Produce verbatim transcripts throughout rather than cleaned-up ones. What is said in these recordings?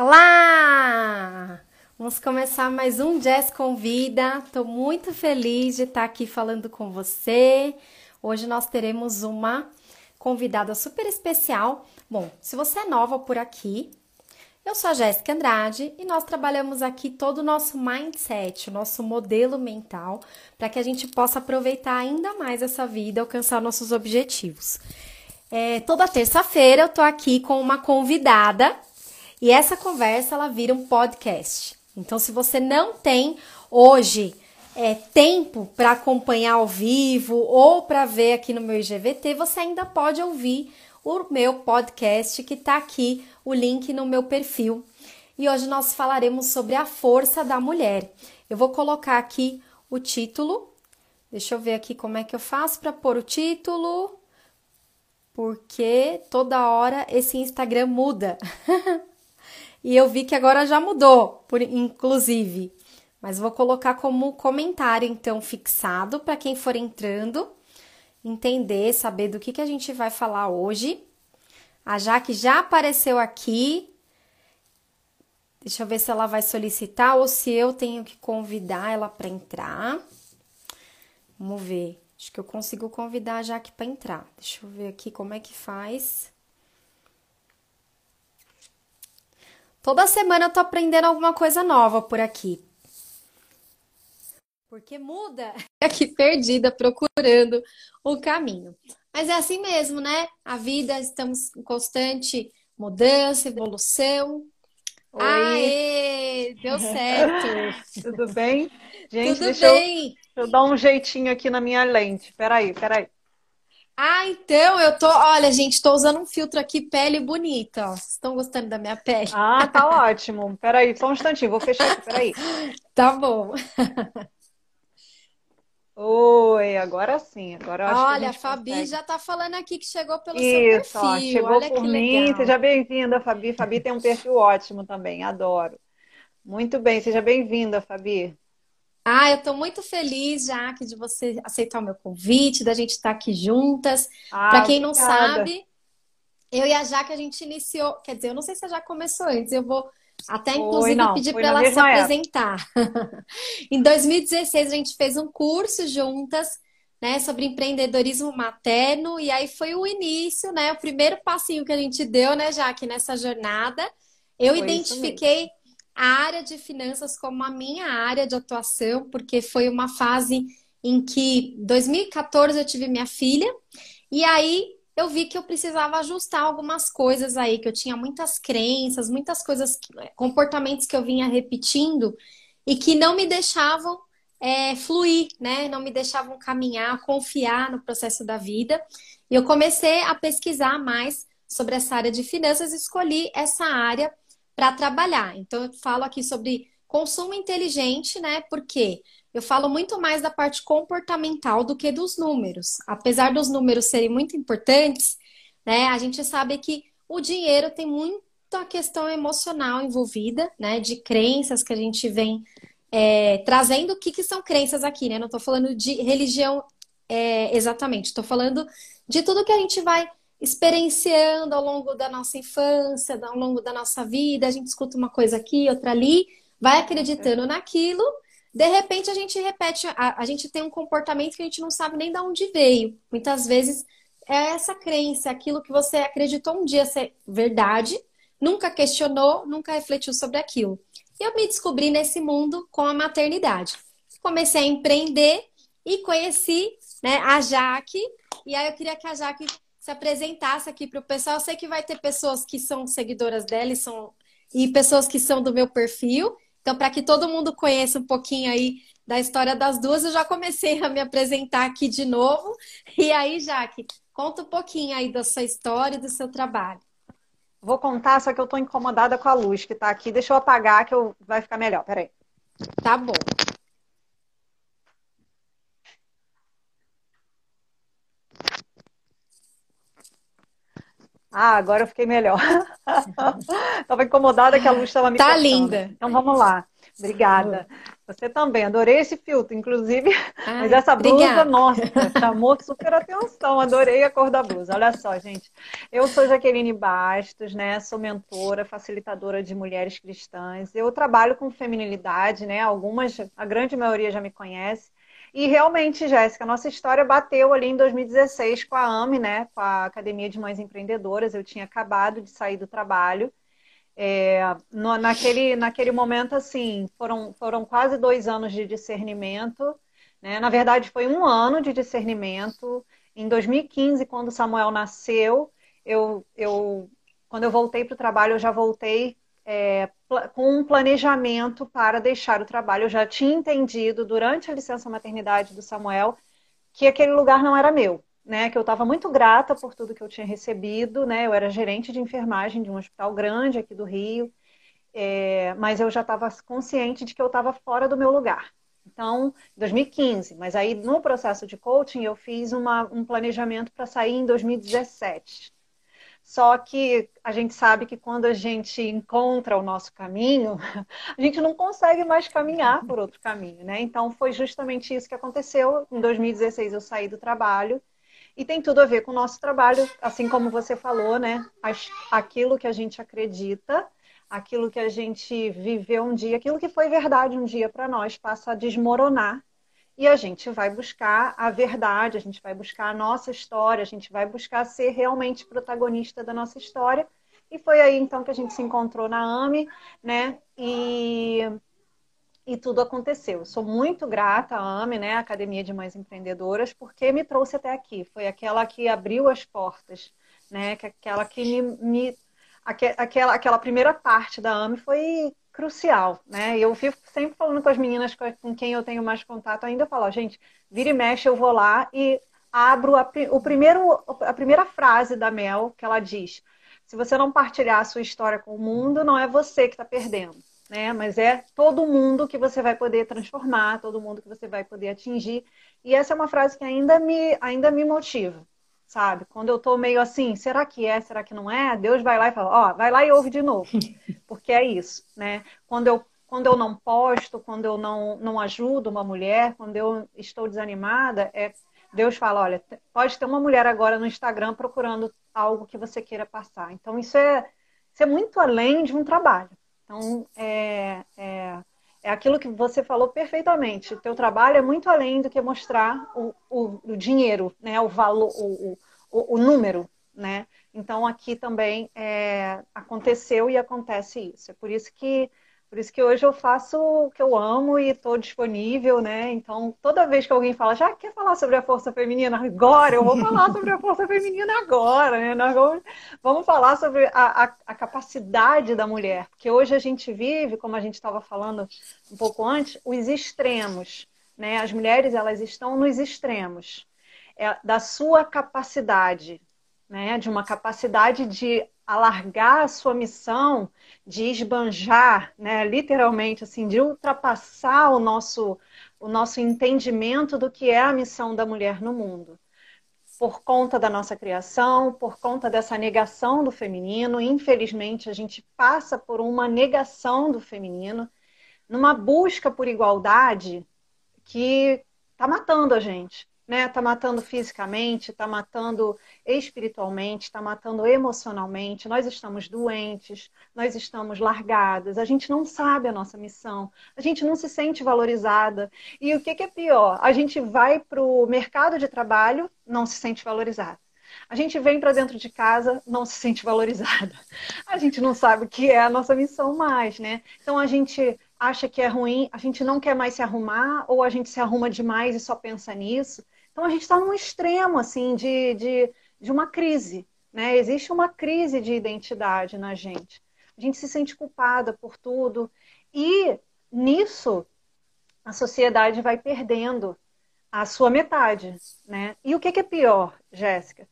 Olá! Vamos começar mais um Jess Convida. Estou muito feliz de estar aqui falando com você. Hoje nós teremos uma convidada super especial. Bom, se você é nova por aqui, eu sou a Jéssica Andrade e nós trabalhamos aqui todo o nosso mindset, o nosso modelo mental, para que a gente possa aproveitar ainda mais essa vida, alcançar nossos objetivos. É, toda terça-feira eu tô aqui com uma convidada. E essa conversa, ela vira um podcast. Então, se você não tem hoje é, tempo para acompanhar ao vivo ou para ver aqui no meu I G T V, você ainda pode ouvir o meu podcast, que está aqui, o link no meu perfil. E hoje nós falaremos sobre a força da mulher. Eu vou colocar aqui o título. Deixa eu ver aqui como é que eu faço para pôr o título, porque toda hora esse Instagram muda. E eu vi que agora já mudou, por, inclusive. Mas vou colocar como comentário, então, fixado, para quem for entrando, entender, saber do que, que a gente vai falar hoje. A Jaque já apareceu aqui. Deixa eu ver se ela vai solicitar ou se eu tenho que convidar ela para entrar. Vamos ver. Acho que eu consigo convidar a Jaque para entrar. Deixa eu ver aqui como é que faz. Toda semana eu tô aprendendo alguma coisa nova por aqui. Porque muda. Aqui perdida, procurando o caminho. Mas é assim mesmo, né? A vida, estamos em constante mudança, evolução. Oi! Aê, deu certo! Tudo bem? Gente, Tudo deixa bem. Eu, eu dar um jeitinho aqui na minha lente. Peraí, peraí. Ah, então eu tô... Olha, gente, tô usando um filtro aqui, pele bonita, ó. Vocês estão gostando da minha pele? Ah, tá ótimo. Peraí, só um instantinho, vou fechar aqui, peraí. Tá bom. Oi, agora sim. Agora eu acho Olha, que a, a Fabi consegue. Já tá falando aqui que chegou pelo Isso, seu perfil. Ó, chegou Olha por que mim. Legal. Seja bem-vinda, Fabi. Fabi tem um perfil ótimo também, adoro. Muito bem, seja bem-vinda, Fabi. Ah, eu tô muito feliz, Jaque, de você aceitar o meu convite, da gente estar aqui juntas. Ah, para quem não obrigada. Sabe, eu e a Jaque, a gente iniciou... Quer dizer, eu não sei se a Jaque começou antes, eu vou até, inclusive, Oi, não, pedir para ela se apresentar. Em dois mil e dezesseis, a gente fez um curso juntas, né, sobre empreendedorismo materno, e aí foi o início, né, o primeiro passinho que a gente deu, né, Jaque, nessa jornada. Eu foi identifiquei... a área de finanças como a minha área de atuação, porque foi uma fase em que, em dois mil e quatorze, eu tive minha filha, e aí eu vi que eu precisava ajustar algumas coisas aí, que eu tinha muitas crenças, muitas coisas, comportamentos que eu vinha repetindo e que não me deixavam é, fluir, né? Não me deixavam caminhar, confiar no processo da vida. E eu comecei a pesquisar mais sobre essa área de finanças e escolhi essa área para trabalhar. Então, eu falo aqui sobre consumo inteligente, né? Porque eu falo muito mais da parte comportamental do que dos números. Apesar dos números serem muito importantes, né? A gente sabe que o dinheiro tem muita questão emocional envolvida, né? De crenças que a gente vem é, trazendo. O que, que são crenças aqui, né? Não estou falando de religião é, exatamente. Estou falando de tudo que a gente vai experienciando ao longo da nossa infância, ao longo da nossa vida. A gente escuta uma coisa aqui, outra ali, vai acreditando naquilo, de repente a gente repete, a, a gente tem um comportamento que a gente não sabe nem de onde veio. Muitas vezes é essa crença, aquilo que você acreditou um dia ser verdade, nunca questionou, nunca refletiu sobre aquilo. E eu me descobri nesse mundo com a maternidade. Comecei a empreender e conheci, né, a Jaque, e aí eu queria que a Jaque se apresentasse aqui para o pessoal. Eu sei que vai ter pessoas que são seguidoras dela e, são... e pessoas que são do meu perfil. Então, para que todo mundo conheça um pouquinho aí da história das duas, eu já comecei a me apresentar aqui de novo. E aí, Jaque, conta um pouquinho aí da sua história e do seu trabalho. Vou contar, só que eu estou incomodada com a luz que está aqui. Deixa eu apagar que eu... vai ficar melhor. Peraí. Tá bom. Ah, agora eu fiquei melhor. Estava incomodada que a luz estava me cortando. Tá linda. Então vamos lá. Obrigada. Você também, adorei esse filtro, inclusive. Ai, mas essa blusa, obrigada. Nossa, chamou super atenção, adorei a cor da blusa. Olha só, gente, eu sou Jaqueline Bastos, né? Sou mentora, facilitadora de mulheres cristãs. Eu trabalho com feminilidade, né? Algumas, a grande maioria já me conhece. E realmente, Jéssica, nossa história bateu ali em dois mil e dezesseis com a Amy, né? Com a Academia de Mães Empreendedoras. Eu tinha acabado de sair do trabalho. É, no, naquele, naquele momento, assim, foram, foram quase dois anos de discernimento, né? Na verdade, foi um ano de discernimento. Em dois mil e quinze, quando o Samuel nasceu, eu, eu, quando eu voltei para o trabalho, eu já voltei é, com um planejamento para deixar o trabalho. Eu já tinha entendido, durante a licença maternidade do Samuel, que aquele lugar não era meu. Né, que eu estava muito grata por tudo que eu tinha recebido, né? Eu era gerente de enfermagem de um hospital grande aqui do Rio, é, mas eu já estava consciente de que eu estava fora do meu lugar. Então, dois mil e quinze, mas aí no processo de coaching eu fiz uma, um planejamento para sair em dois mil e dezessete. Só que a gente sabe que quando a gente encontra o nosso caminho, a gente não consegue mais caminhar por outro caminho, né? Então, foi justamente isso que aconteceu. Em dois mil e dezesseis eu saí do trabalho. E tem tudo a ver com o nosso trabalho, assim como você falou, né? Aquilo que a gente acredita, aquilo que a gente viveu um dia, aquilo que foi verdade um dia para nós passa a desmoronar e a gente vai buscar a verdade, a gente vai buscar a nossa história, a gente vai buscar ser realmente protagonista da nossa história. E foi aí, então, que a gente se encontrou na Amy, né? E... E tudo aconteceu. Eu sou muito grata à Amy, né, a Academia de Mães Empreendedoras, porque me trouxe até aqui. Foi aquela que abriu as portas, né? Que aquela que me, me aquela aquela primeira parte da Amy foi crucial, né? Eu vivo sempre falando com as meninas com quem eu tenho mais contato, ainda falo, gente, vira e mexe eu vou lá e abro a, o primeiro a primeira frase da Mel que ela diz: se você não partilhar a sua história com o mundo, não é você que está perdendo. Né? Mas é todo mundo que você vai poder transformar, todo mundo que você vai poder atingir. E essa é uma frase que ainda me, ainda me motiva, sabe? Quando eu tô meio assim, será que é, será que não é? Deus vai lá e fala, ó, vai lá e ouve de novo. Porque é isso, né? Quando eu, quando eu não posto, quando eu não, não ajudo uma mulher, quando eu estou desanimada, é, Deus fala, olha, pode ter uma mulher agora no Instagram procurando algo que você queira passar. Então isso é, isso é muito além de um trabalho. Então, é, é, é aquilo que você falou perfeitamente. O teu trabalho é muito além do que mostrar o, o, o dinheiro, né? O valor, o, o, o número, né? Então, aqui também é, aconteceu e acontece isso. É por isso que, por isso que hoje eu faço o que eu amo e estou disponível, né? Então, toda vez que alguém fala, já quer falar sobre a força feminina? Agora eu vou falar sobre a força feminina agora, né? Nós vamos, vamos falar sobre a, a, a capacidade da mulher. Porque hoje a gente vive, como a gente estava falando um pouco antes, os extremos, né? As mulheres, elas estão nos extremos é, da sua capacidade, né? De uma capacidade de alargar a sua missão, de esbanjar, né, literalmente, assim, de ultrapassar o nosso, o nosso entendimento do que é a missão da mulher no mundo. Por conta da nossa criação, por conta dessa negação do feminino, infelizmente a gente passa por uma negação do feminino, numa busca por igualdade que está matando a gente. Né? Tá matando fisicamente, tá matando espiritualmente, tá matando emocionalmente. Nós estamos doentes, nós estamos largadas, a gente não sabe a nossa missão, a gente não se sente valorizada. E o que que é pior? A gente vai para o mercado de trabalho, não se sente valorizada. A gente vem para dentro de casa, não se sente valorizada. A gente não sabe o que é a nossa missão mais, né? Então a gente acha que é ruim, a gente não quer mais se arrumar, ou a gente se arruma demais e só pensa nisso. Então a gente está num extremo assim de, de, de uma crise, né? Existe uma crise de identidade na gente. A gente se sente culpada por tudo e nisso a sociedade vai perdendo a sua metade, né? E o que que é pior, Jéssica?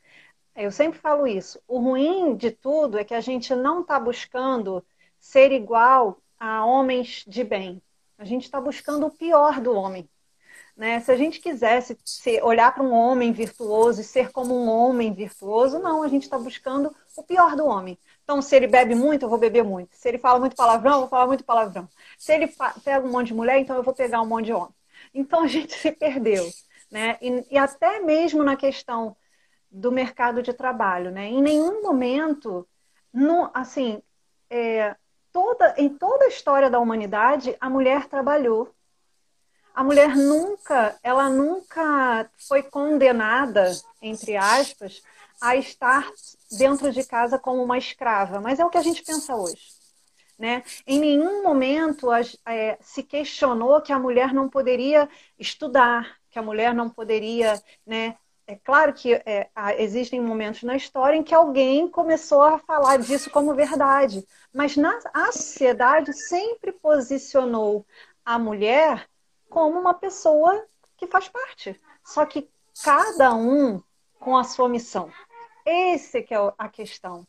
Eu sempre falo isso. O ruim de tudo é que a gente não está buscando ser igual a homens de bem. A gente está buscando o pior do homem. Né? Se a gente quisesse ser, olhar para um homem virtuoso e ser como um homem virtuoso, não, a gente está buscando o pior do homem. Então, se ele bebe muito, eu vou beber muito. Se ele fala muito palavrão, eu vou falar muito palavrão. Se ele pega um monte de mulher, então eu vou pegar um monte de homem. Então, a gente se perdeu. Né? E, e até mesmo na questão do mercado de trabalho. Né? Em nenhum momento, no, assim, é, toda, em toda a história da humanidade, a mulher trabalhou. A mulher nunca, ela nunca foi condenada, entre aspas, a estar dentro de casa como uma escrava. Mas é o que a gente pensa hoje. Né? Em nenhum momento é, se questionou que a mulher não poderia estudar, que a mulher não poderia... Né? É claro que é, existem momentos na história em que alguém começou a falar disso como verdade. Mas na, a sociedade sempre posicionou a mulher... como uma pessoa que faz parte. Só que cada um com a sua missão. Essa que é a questão.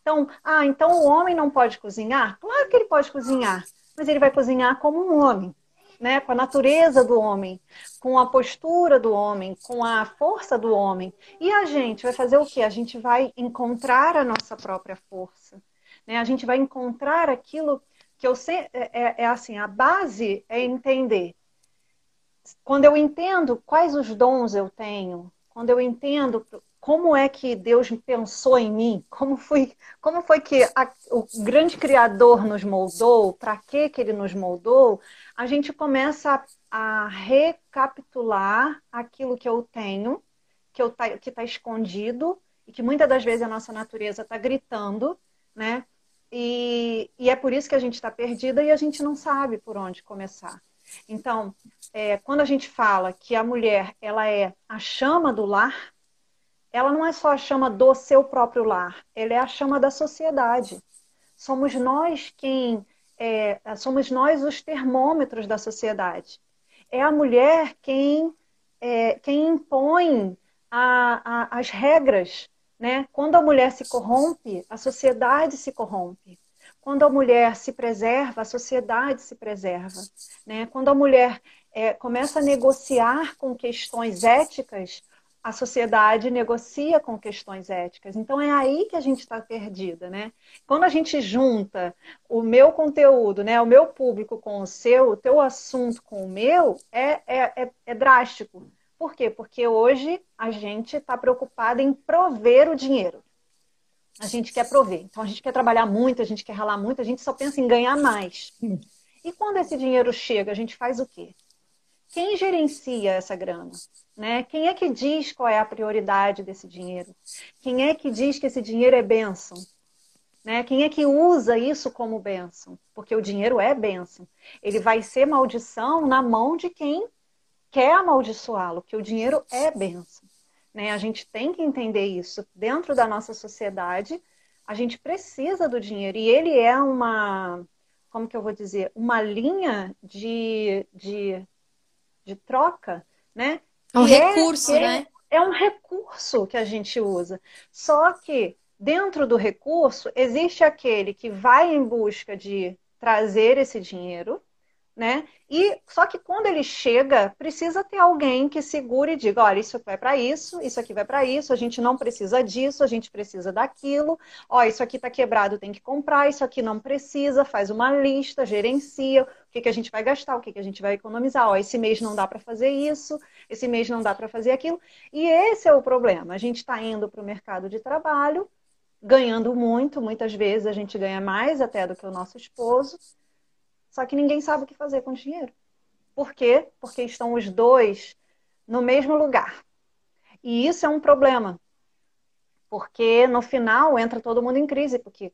Então, ah, então o homem não pode cozinhar? Claro que ele pode cozinhar, mas ele vai cozinhar como um homem, né? Com a natureza do homem, com a postura do homem, com a força do homem. E a gente vai fazer o quê? A gente vai encontrar a nossa própria força, né? A gente vai encontrar aquilo que eu sei, é, é assim, a base é entender. Quando eu entendo quais os dons eu tenho, quando eu entendo como é que Deus pensou em mim, como foi, como foi que a, o grande Criador nos moldou, para que que ele nos moldou, a gente começa a, a recapitular aquilo que eu tenho, que está escondido, e que muitas das vezes a nossa natureza está gritando, né? E, e é por isso que a gente está perdida e a gente não sabe por onde começar. Então, é, quando a gente fala que a mulher ela é a chama do lar, ela não é só a chama do seu próprio lar, ela é a chama da sociedade. Somos nós quem é, somos nós os termômetros da sociedade. É a mulher quem, é, quem impõe a, a, as regras, né? Quando a mulher se corrompe, a sociedade se corrompe. Quando a mulher se preserva, a sociedade se preserva, né? Quando a mulher é, começa a negociar com questões éticas, a sociedade negocia com questões éticas. Então é aí que a gente está perdida, né? Quando a gente junta o meu conteúdo, né, o meu público com o seu, o teu assunto com o meu, é, é, é, é drástico. Por quê? Porque hoje a gente está preocupada em prover o dinheiro. A gente quer prover. Então, a gente quer trabalhar muito, a gente quer ralar muito, a gente só pensa em ganhar mais. E quando esse dinheiro chega, a gente faz o quê? Quem gerencia essa grana? Né? Quem é que diz qual é a prioridade desse dinheiro? Quem é que diz que esse dinheiro é bênção? Né? Quem é que usa isso como bênção? Porque o dinheiro é bênção. Ele vai ser maldição na mão de quem quer amaldiçoá-lo, porque o dinheiro é bênção. Né? A gente tem que entender isso. Dentro da nossa sociedade, a gente precisa do dinheiro. E ele é uma, como que eu vou dizer, uma linha de, de, de troca, né? É um recurso, né? É um recurso que a gente usa. Só que dentro do recurso, existe aquele que vai em busca de trazer esse dinheiro, né? E só que quando ele chega, precisa ter alguém que segure e diga, olha, isso vai para isso, isso aqui vai para isso, a gente não precisa disso, a gente precisa daquilo, ó, isso aqui está quebrado, tem que comprar, isso aqui não precisa, faz uma lista, gerencia, o que, que a gente vai gastar, o que, que a gente vai economizar, ó, esse mês não dá para fazer isso, esse mês não dá para fazer aquilo. E esse é o problema, a gente está indo para o mercado de trabalho, ganhando muito, muitas vezes a gente ganha mais até do que o nosso esposo, só que ninguém sabe o que fazer com o dinheiro. Por quê? Porque estão os dois no mesmo lugar. E isso é um problema. Porque no final entra todo mundo em crise. Porque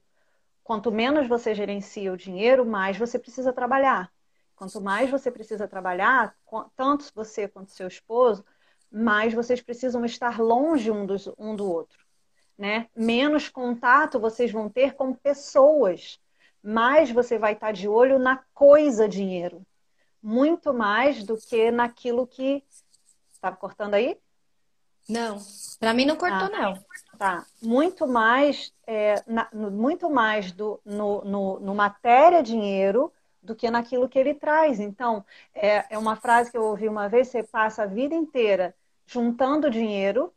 quanto menos você gerencia o dinheiro, mais você precisa trabalhar. Quanto mais você precisa trabalhar, tanto você quanto seu esposo, mais vocês precisam estar longe um, dos, um do outro. Né? Menos contato vocês vão ter com pessoas. Mais você vai estar de olho na coisa dinheiro. Muito mais do que naquilo que... Tá cortando aí? Não. Para mim não cortou, ah, não. Tá. Muito mais, é, na, muito mais do, no, no, no matéria dinheiro do que naquilo que ele traz. Então, é, é uma frase que eu ouvi uma vez, você passa a vida inteira juntando dinheiro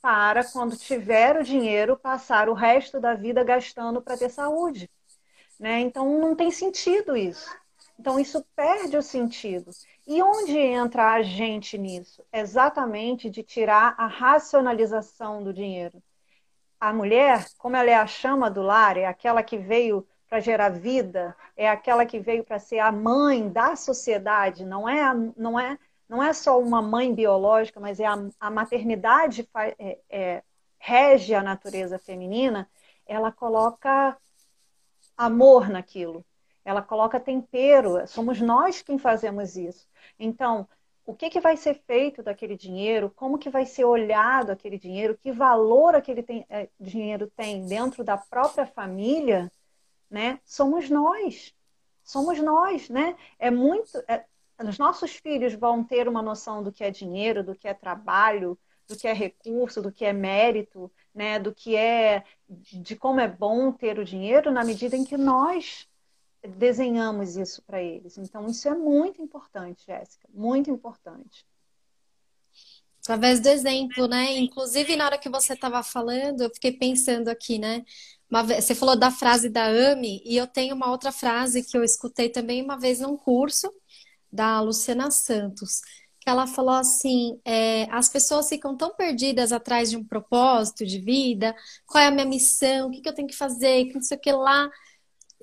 para, quando tiver o dinheiro, passar o resto da vida gastando para ter saúde. Né? Então, não tem sentido isso. Então, isso perde o sentido. E onde entra a gente nisso? Exatamente de tirar a racionalização do dinheiro. A mulher, como ela é a chama do lar, é aquela que veio para gerar vida, é aquela que veio para ser a mãe da sociedade, não é, não é, não é só uma mãe biológica, mas é a, a maternidade é, é, rege a natureza feminina, ela coloca amor naquilo. Ela coloca tempero, somos nós quem fazemos isso. Então, o que, que vai ser feito daquele dinheiro? Como que vai ser olhado aquele dinheiro? Que valor aquele tem, é, dinheiro tem dentro da própria família? Né? Somos nós. Somos nós, né? É muito, é, os nossos filhos vão ter uma noção do que é dinheiro, do que é trabalho, do que é recurso, do que é mérito, né? Do que é, de como é bom ter o dinheiro na medida em que nós desenhamos isso para eles. Então, isso é muito importante, Jéssica. Muito importante. Através do exemplo, né? Inclusive, na hora que você estava falando, eu fiquei pensando aqui, né? Uma vez, você falou da frase da Amy, e eu tenho uma outra frase que eu escutei também uma vez num curso da Luciana Santos, que ela falou assim, é, as pessoas ficam tão perdidas atrás de um propósito de vida, qual é a minha missão, o que, que eu tenho que fazer, que não sei o que lá,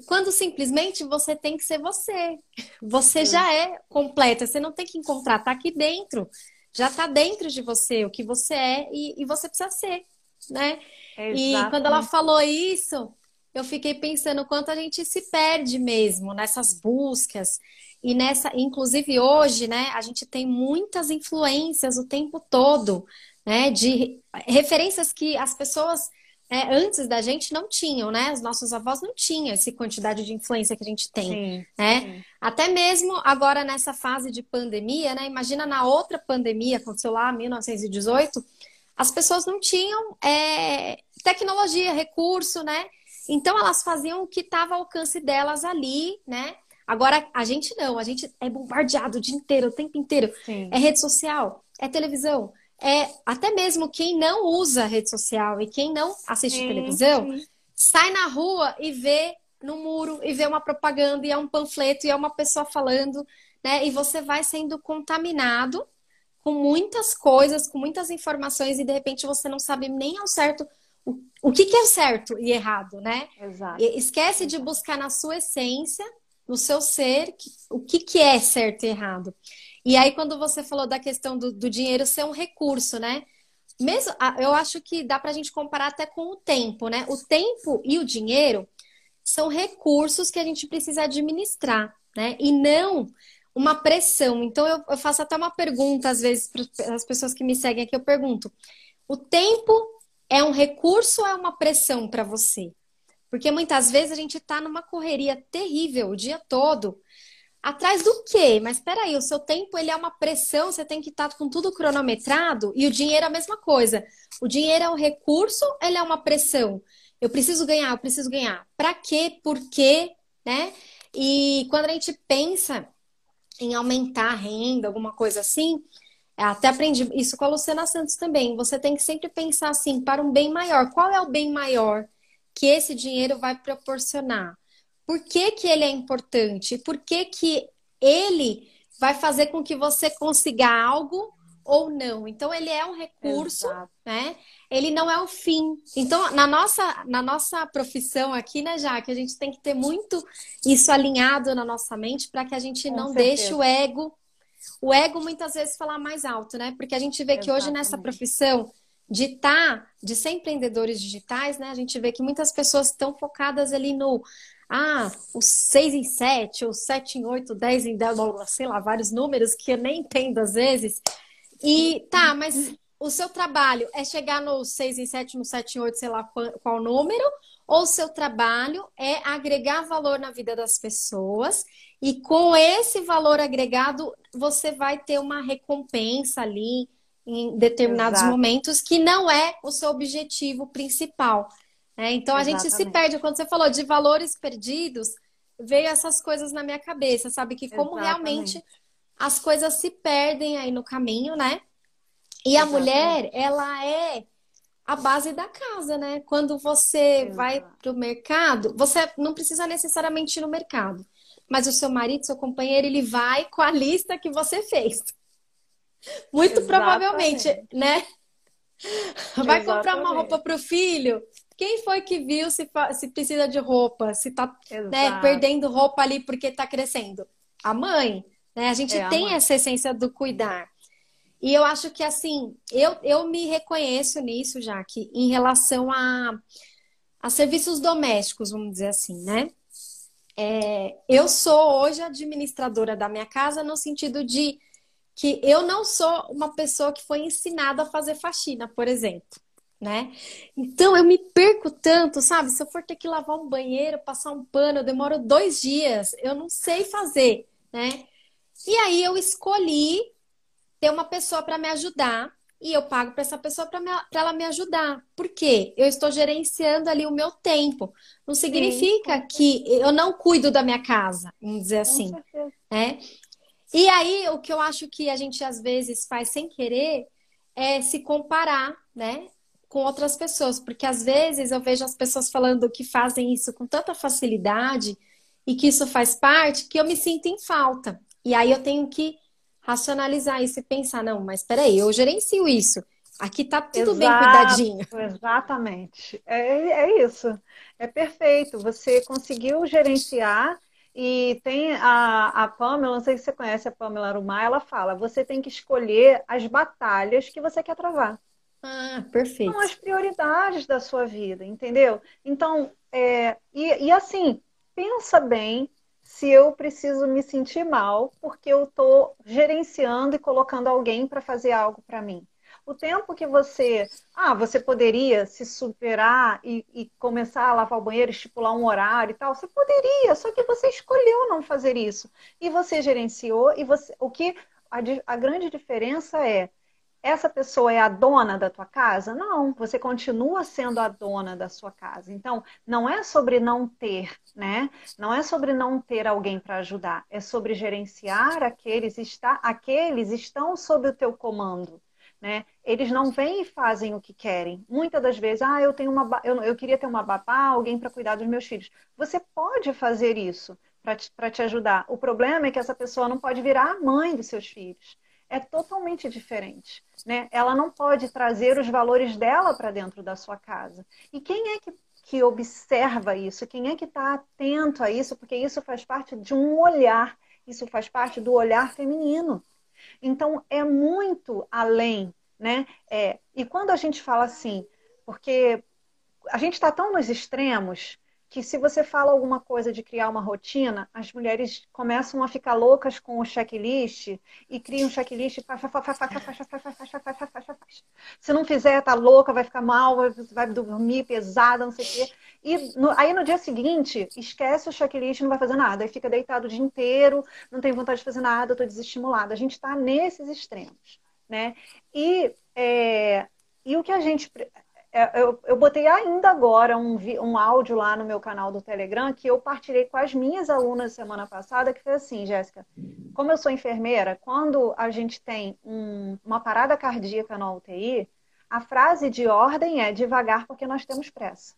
quando simplesmente você tem que ser você. Você já é completa, você não tem que encontrar, tá aqui dentro. Já tá dentro de você, o que você é e, e você precisa ser, né? Exatamente. E quando ela falou isso, eu fiquei pensando o quanto a gente se perde mesmo nessas buscas. E nessa, inclusive hoje, né, a gente tem muitas influências o tempo todo, né? De referências que as pessoas... É, antes da gente não tinham, né? Os nossos avós não tinham essa quantidade de influência que a gente tem, sim, né? Sim. Até mesmo agora nessa fase de pandemia, né? Imagina na outra pandemia, aconteceu lá em mil novecentos e dezoito, as pessoas não tinham é, tecnologia, recurso, né? Então elas faziam o que estava ao alcance delas ali, né? Agora a gente não, a gente é bombardeado o dia inteiro, o tempo inteiro. Sim. É rede social, é televisão. É, até mesmo quem não usa rede social e quem não assiste sim, televisão, sim. sai na rua e vê no muro, e vê uma propaganda, e é um panfleto, e é uma pessoa falando, né? E você vai sendo contaminado com muitas coisas, com muitas informações, e de repente você não sabe nem ao certo o, o que, que é certo e errado, né? Exato. E esquece de buscar na sua essência, no seu ser, que, o que, que é certo e errado. E aí, quando você falou da questão do, do dinheiro ser um recurso, né? Mesmo, eu acho que dá pra gente comparar até com o tempo, né? O tempo e o dinheiro são recursos que a gente precisa administrar, né? E não uma pressão. Então, eu, eu faço até uma pergunta, às vezes, para as pessoas que me seguem aqui, eu pergunto. O tempo é um recurso ou é uma pressão para você? Porque muitas vezes a gente tá numa correria terrível o dia todo, atrás do quê? Mas peraí, o seu tempo ele é uma pressão, você tem que estar com tudo cronometrado e o dinheiro é a mesma coisa. O dinheiro é um recurso, ele é uma pressão. Eu preciso ganhar, eu preciso ganhar. Pra quê? Por quê? Né? E quando a gente pensa em aumentar a renda, alguma coisa assim, até aprendi isso com a Luciana Santos também, você tem que sempre pensar assim, para um bem maior. Qual é o bem maior que esse dinheiro vai proporcionar? Por que que ele é importante? Por que que ele vai fazer com que você consiga algo ou não? Então, ele é um recurso, exato, né? Ele não é o fim. Então, na nossa, na nossa profissão aqui, né, Jaque, a gente tem que ter muito isso alinhado na nossa mente para que a gente com não certeza. Deixe o ego, o ego muitas vezes falar mais alto, né? Porque a gente vê exatamente. Que hoje nessa profissão de estar, de ser empreendedores digitais, né? A gente vê que muitas pessoas estão focadas ali no... Ah, os seis em sete, os sete em oito, dez em dez, sei lá, vários números que eu nem entendo às vezes. E tá, mas o seu trabalho é chegar no seis em sete, no sete em oito, sei lá qual, qual número, ou o seu trabalho é agregar valor na vida das pessoas e com esse valor agregado você vai ter uma recompensa ali em determinados exato. Momentos que não é o seu objetivo principal. É, então, a exatamente. Gente se perde. Quando você falou de valores perdidos, veio essas coisas na minha cabeça, sabe? Que como Exatamente. Realmente as coisas se perdem aí no caminho, né? E Exatamente. A mulher, ela é a base da casa, né? Quando você Exato. Vai pro mercado, você não precisa necessariamente ir no mercado. Mas o seu marido, seu companheiro, ele vai com a lista que você fez. Muito Exatamente. Provavelmente, né? Vai Exatamente. Comprar uma roupa pro filho. Quem foi que viu se, se precisa de roupa? Se tá né, perdendo roupa ali porque tá crescendo? A mãe, né? A gente é tem a mãe. Essa essência do cuidar. E eu acho que, assim, eu, eu me reconheço nisso, Jaque, em relação a, a serviços domésticos, vamos dizer assim, né? É, eu sou hoje administradora da minha casa no sentido de que eu não sou uma pessoa que foi ensinada a fazer faxina, por exemplo, né? Então, eu me perco tanto, sabe? Se eu for ter que lavar um banheiro, passar um pano, eu demoro dois dias, eu não sei fazer, né? E aí, eu escolhi ter uma pessoa para me ajudar e eu pago para essa pessoa para ela me ajudar. Por quê? Eu estou gerenciando ali o meu tempo. Não significa Sim. que eu não cuido da minha casa, vamos dizer assim. Né? E aí, o que eu acho que a gente às vezes faz sem querer é se comparar, né, com outras pessoas. Porque às vezes eu vejo as pessoas falando que fazem isso com tanta facilidade e que isso faz parte, que eu me sinto em falta. E aí eu tenho que racionalizar isso e pensar, não, mas peraí, eu gerencio isso. Aqui tá tudo Exato, bem cuidadinho. Exatamente. É, é isso. É perfeito. Você conseguiu gerenciar e tem a, a Pamela, não sei se você conhece a Pamela Arumar, ela fala, você tem que escolher as batalhas que você quer travar. Ah, perfeito. São as prioridades da sua vida, entendeu? Então, é, e, e assim, pensa bem, se eu preciso me sentir mal porque eu estou gerenciando e colocando alguém para fazer algo para mim. O tempo que você... Ah, você poderia se superar e, e começar a lavar o banheiro, estipular um horário e tal. Você poderia, só que você escolheu não fazer isso. E você gerenciou e você... O que... A, a grande diferença é... Essa pessoa é a dona da tua casa? Não, você continua sendo a dona da sua casa. Então, não é sobre não ter, né? Não é sobre não ter alguém para ajudar. É sobre gerenciar aqueles, está, aqueles estão sob o teu comando, né? Eles não vêm e fazem o que querem. Muitas das vezes, ah, eu, tenho uma, eu, eu queria ter uma babá, alguém para cuidar dos meus filhos. Você pode fazer isso para te, para te ajudar. O problema é que essa pessoa não pode virar a mãe dos seus filhos. É totalmente diferente, né? Ela não pode trazer os valores dela para dentro da sua casa. E quem é que, que observa isso? Quem é que está atento a isso? Porque isso faz parte de um olhar, isso faz parte do olhar feminino. Então, é muito além, né? É, e quando a gente fala assim, porque a gente está tão nos extremos... que se você fala alguma coisa de criar uma rotina, as mulheres começam a ficar loucas com o checklist e criam um checklist. Se não fizer, tá louca, vai ficar mal, vai dormir pesada, não sei o quê. E no, aí no dia seguinte, esquece o checklist, não vai fazer nada. Aí fica deitado o dia inteiro, não tem vontade de fazer nada, tô desestimulada. A gente tá nesses extremos, né? E, é, e o que a gente... Eu, eu botei ainda agora um, um áudio lá no meu canal do Telegram que eu partilhei com as minhas alunas semana passada, que foi assim, Jéssica, como eu sou enfermeira, quando a gente tem um, uma parada cardíaca na U T I, a frase de ordem é devagar porque nós temos pressa.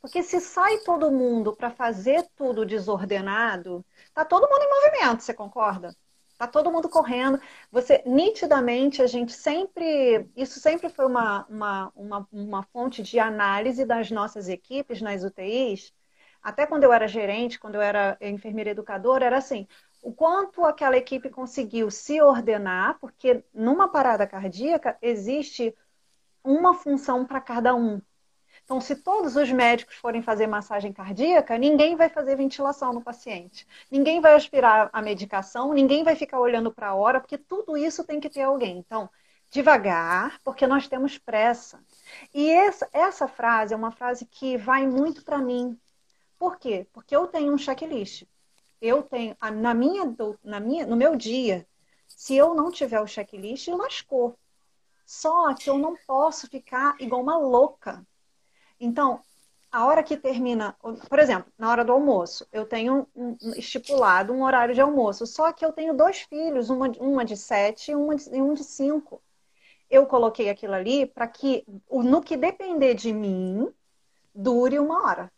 Porque se sai todo mundo para fazer tudo desordenado, tá todo mundo em movimento, você concorda? Tá todo mundo correndo. Você, nitidamente, a gente sempre... Isso sempre foi uma, uma, uma, uma fonte de análise das nossas equipes nas U T Is. Até quando eu era gerente, quando eu era enfermeira educadora, era assim. O quanto aquela equipe conseguiu se ordenar, porque numa parada cardíaca existe uma função para cada um. Então, se todos os médicos forem fazer massagem cardíaca, ninguém vai fazer ventilação no paciente. Ninguém vai aspirar a medicação, ninguém vai ficar olhando para a hora, porque tudo isso tem que ter alguém. Então, devagar, porque nós temos pressa. E essa, essa frase é uma frase que vai muito para mim. Por quê? Porque eu tenho um checklist. Eu tenho, na minha, na minha, no meu dia, se eu não tiver o checklist, lascou. Só que eu não posso ficar igual uma louca. Então, a hora que termina, por exemplo, na hora do almoço, eu tenho um, um, estipulado um horário de almoço, só que eu tenho dois filhos, uma, uma de sete e uma de, um de cinco. Eu coloquei aquilo ali para que, no que depender de mim, dure uma hora.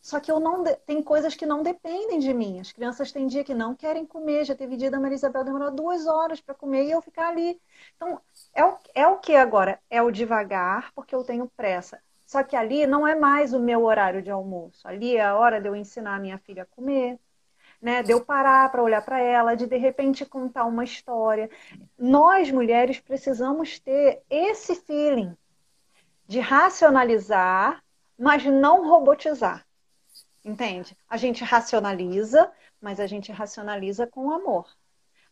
Só que eu não de... tem coisas que não dependem de mim. As crianças têm dia que não querem comer. Já teve dia da Maria Isabel demorar duas horas para comer e eu ficar ali. Então, é o... é o que agora? É o devagar, porque eu tenho pressa. Só que ali não é mais o meu horário de almoço. Ali é a hora de eu ensinar a minha filha a comer, né? De eu parar para olhar para ela, de de repente contar uma história. Nós, mulheres, precisamos ter esse feeling de racionalizar, mas não robotizar. Entende? A gente racionaliza, mas a gente racionaliza com amor.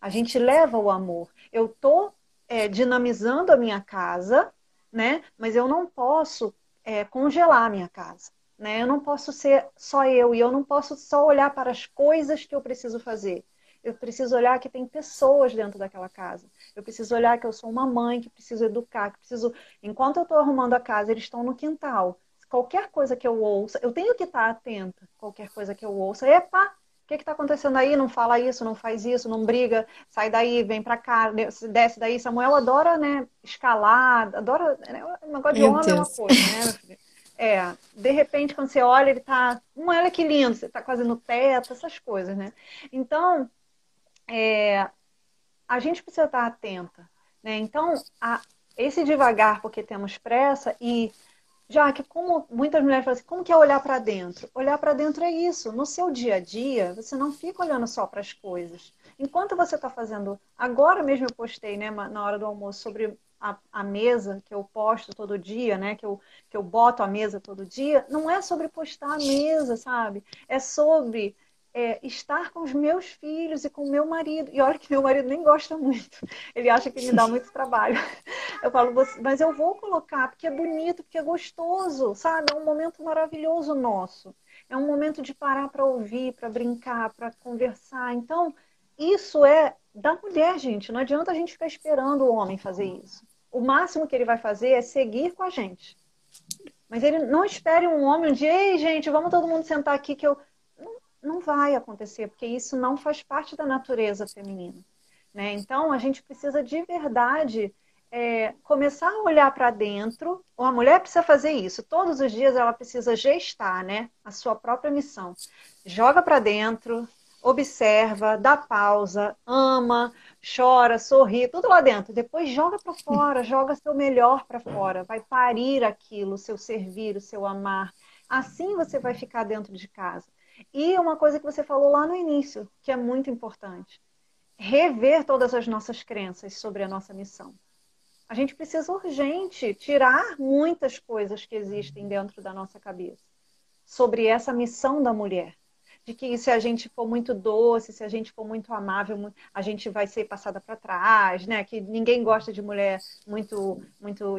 A gente leva o amor. Eu tô é, dinamizando a minha casa, né? Mas eu não posso é, congelar a minha casa, né? Eu não posso ser só eu e eu não posso só olhar para as coisas que eu preciso fazer. Eu preciso olhar que tem pessoas dentro daquela casa. Eu preciso olhar que eu sou uma mãe, que preciso educar, que preciso... Enquanto eu estou arrumando a casa, eles estão no quintal. Qualquer coisa que eu ouça, eu tenho que estar atenta. Qualquer coisa que eu ouça, epa, o que está acontecendo aí? Não fala isso, não faz isso, não briga, sai daí, vem pra cá, desce daí. Samuel adora, né, escalar, adora, né, um negócio de homem é uma coisa, né? É, de repente, quando você olha, ele tá, hum, olha que lindo, você tá quase no teto, essas coisas, né? Então, é, a gente precisa estar atenta, né? Então, a, esse devagar, porque temos pressa e... Já que como muitas mulheres falam assim, como que é olhar para dentro? Olhar para dentro é isso. No seu dia a dia, você não fica olhando só para as coisas. Enquanto você está fazendo... Agora mesmo eu postei, né, na hora do almoço, sobre a, a mesa que eu posto todo dia, né, que eu, que eu boto a mesa todo dia. Não é sobre postar a mesa, sabe? É sobre é, estar com os meus filhos e com o meu marido. E olha que meu marido nem gosta muito. Ele acha que me dá muito trabalho. Eu falo, mas eu vou colocar, porque é bonito, porque é gostoso, sabe? É um momento maravilhoso nosso. É um momento de parar para ouvir, para brincar, para conversar. Então, isso é da mulher, gente. Não adianta a gente ficar esperando o homem fazer isso. O máximo que ele vai fazer é seguir com a gente. Mas ele não espere um homem um dia, ei, gente, vamos todo mundo sentar aqui que eu... Não, não vai acontecer, porque isso não faz parte da natureza feminina, né? Então, a gente precisa de verdade... É, começar a olhar para dentro. A mulher precisa fazer isso todos os dias, ela precisa gestar, né, a sua própria missão. Joga para dentro, observa, dá pausa, ama, chora, sorri, tudo lá dentro. Depois joga para fora, joga seu melhor para fora, vai parir aquilo, o seu servir, o seu amar. Assim você vai ficar dentro de casa. E uma coisa que você falou lá no início, que é muito importante, rever todas as nossas crenças sobre a nossa missão. A gente precisa urgente tirar muitas coisas que existem dentro da nossa cabeça sobre essa missão da mulher. De que se a gente for muito doce, se a gente for muito amável, a gente vai ser passada para trás, né? Que ninguém gosta de mulher muito... muito...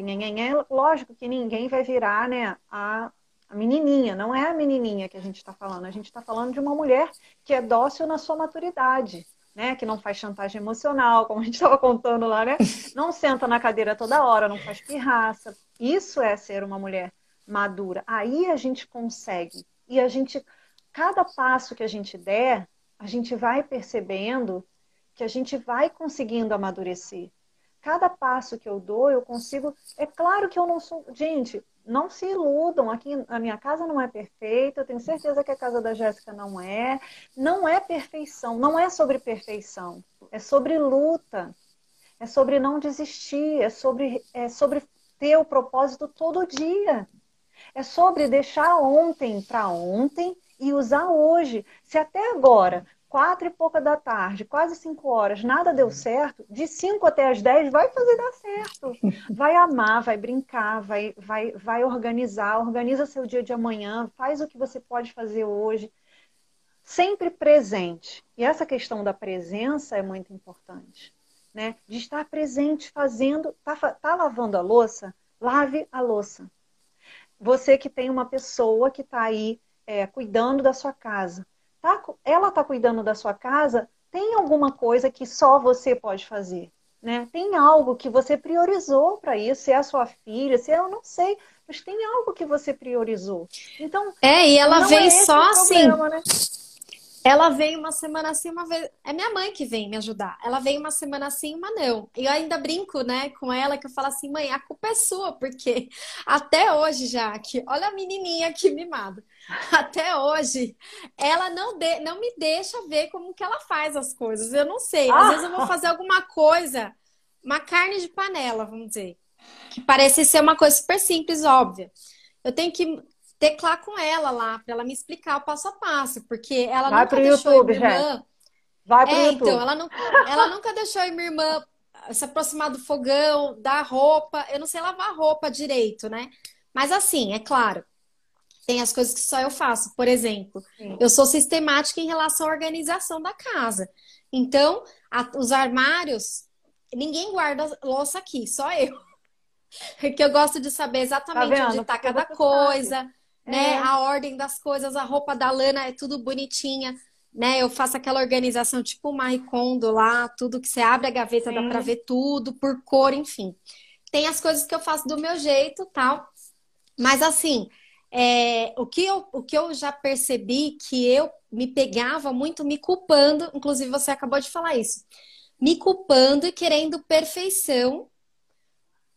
Lógico que ninguém vai virar, né, a, a menininha. Não é a menininha que a gente está falando. A gente está falando de uma mulher que é dócil na sua maturidade. Né? Que não faz chantagem emocional, como a gente estava contando lá, né? Não senta na cadeira toda hora, não faz pirraça. Isso é ser uma mulher madura. Aí a gente consegue. E a gente, cada passo que a gente der, a gente vai percebendo que a gente vai conseguindo amadurecer. Cada passo que eu dou, eu consigo... É claro que eu não sou... Gente, não se iludam. Aqui a minha casa não é perfeita. Eu tenho certeza que a casa da Jéssica não é. Não é perfeição. Não é sobre perfeição. É sobre luta. É sobre não desistir. É sobre, é sobre ter o propósito todo dia. É sobre deixar ontem para ontem e usar hoje. Se até agora... Quatro e pouca da tarde, quase cinco horas, nada deu certo, de cinco até as dez vai fazer dar certo. Vai amar, vai brincar, vai, vai, vai organizar, organiza seu dia de amanhã, faz o que você pode fazer hoje. Sempre presente. E essa questão da presença é muito importante, né? De estar presente fazendo, tá, tá lavando a louça, lave a louça. Você que tem uma pessoa que está aí é, cuidando da sua casa, ela está cuidando da sua casa, tem alguma coisa que só você pode fazer, né? Tem algo que você priorizou para isso, se é a sua filha, se é, eu não sei, mas tem algo que você priorizou. Então, é, e ela veio é só problema, assim. Né? Ela veio uma semana assim, uma vez... É minha mãe que vem me ajudar. Ela veio uma semana assim, uma não. E eu ainda brinco, né, com ela, que eu falo assim, mãe, a culpa é sua, porque até hoje, Jaque, olha a menininha aqui mimada. Até hoje, ela não, de... não me deixa ver como que ela faz as coisas. Eu não sei. Às ah. vezes eu vou fazer alguma coisa, uma carne de panela, vamos dizer. Que parece ser uma coisa super simples, óbvia. Eu tenho que... teclar com ela lá, pra ela me explicar o passo a passo, porque ela Vai nunca pro deixou YouTube, minha irmã... Gente. Vai pro é, YouTube. Então, ela, não... ela nunca deixou minha irmã se aproximar do fogão, da roupa. Eu não sei lavar roupa direito, né? Mas assim, é claro, tem as coisas que só eu faço. Por exemplo, Sim. eu sou sistemática em relação à organização da casa. Então, a... os armários, ninguém guarda louça aqui, só eu. Porque eu gosto de saber exatamente tá onde tá cada coisa... Sabe. Né? É. A ordem das coisas, a roupa da Lana é tudo bonitinha, né? Eu faço aquela organização tipo Marie Kondo lá, tudo que você abre a gaveta, Sim. dá pra ver tudo, por cor, enfim. Tem as coisas que eu faço do meu jeito, tal. Mas assim, é, o, que eu, o que eu já percebi que eu me pegava muito me culpando, inclusive você acabou de falar isso, me culpando e querendo perfeição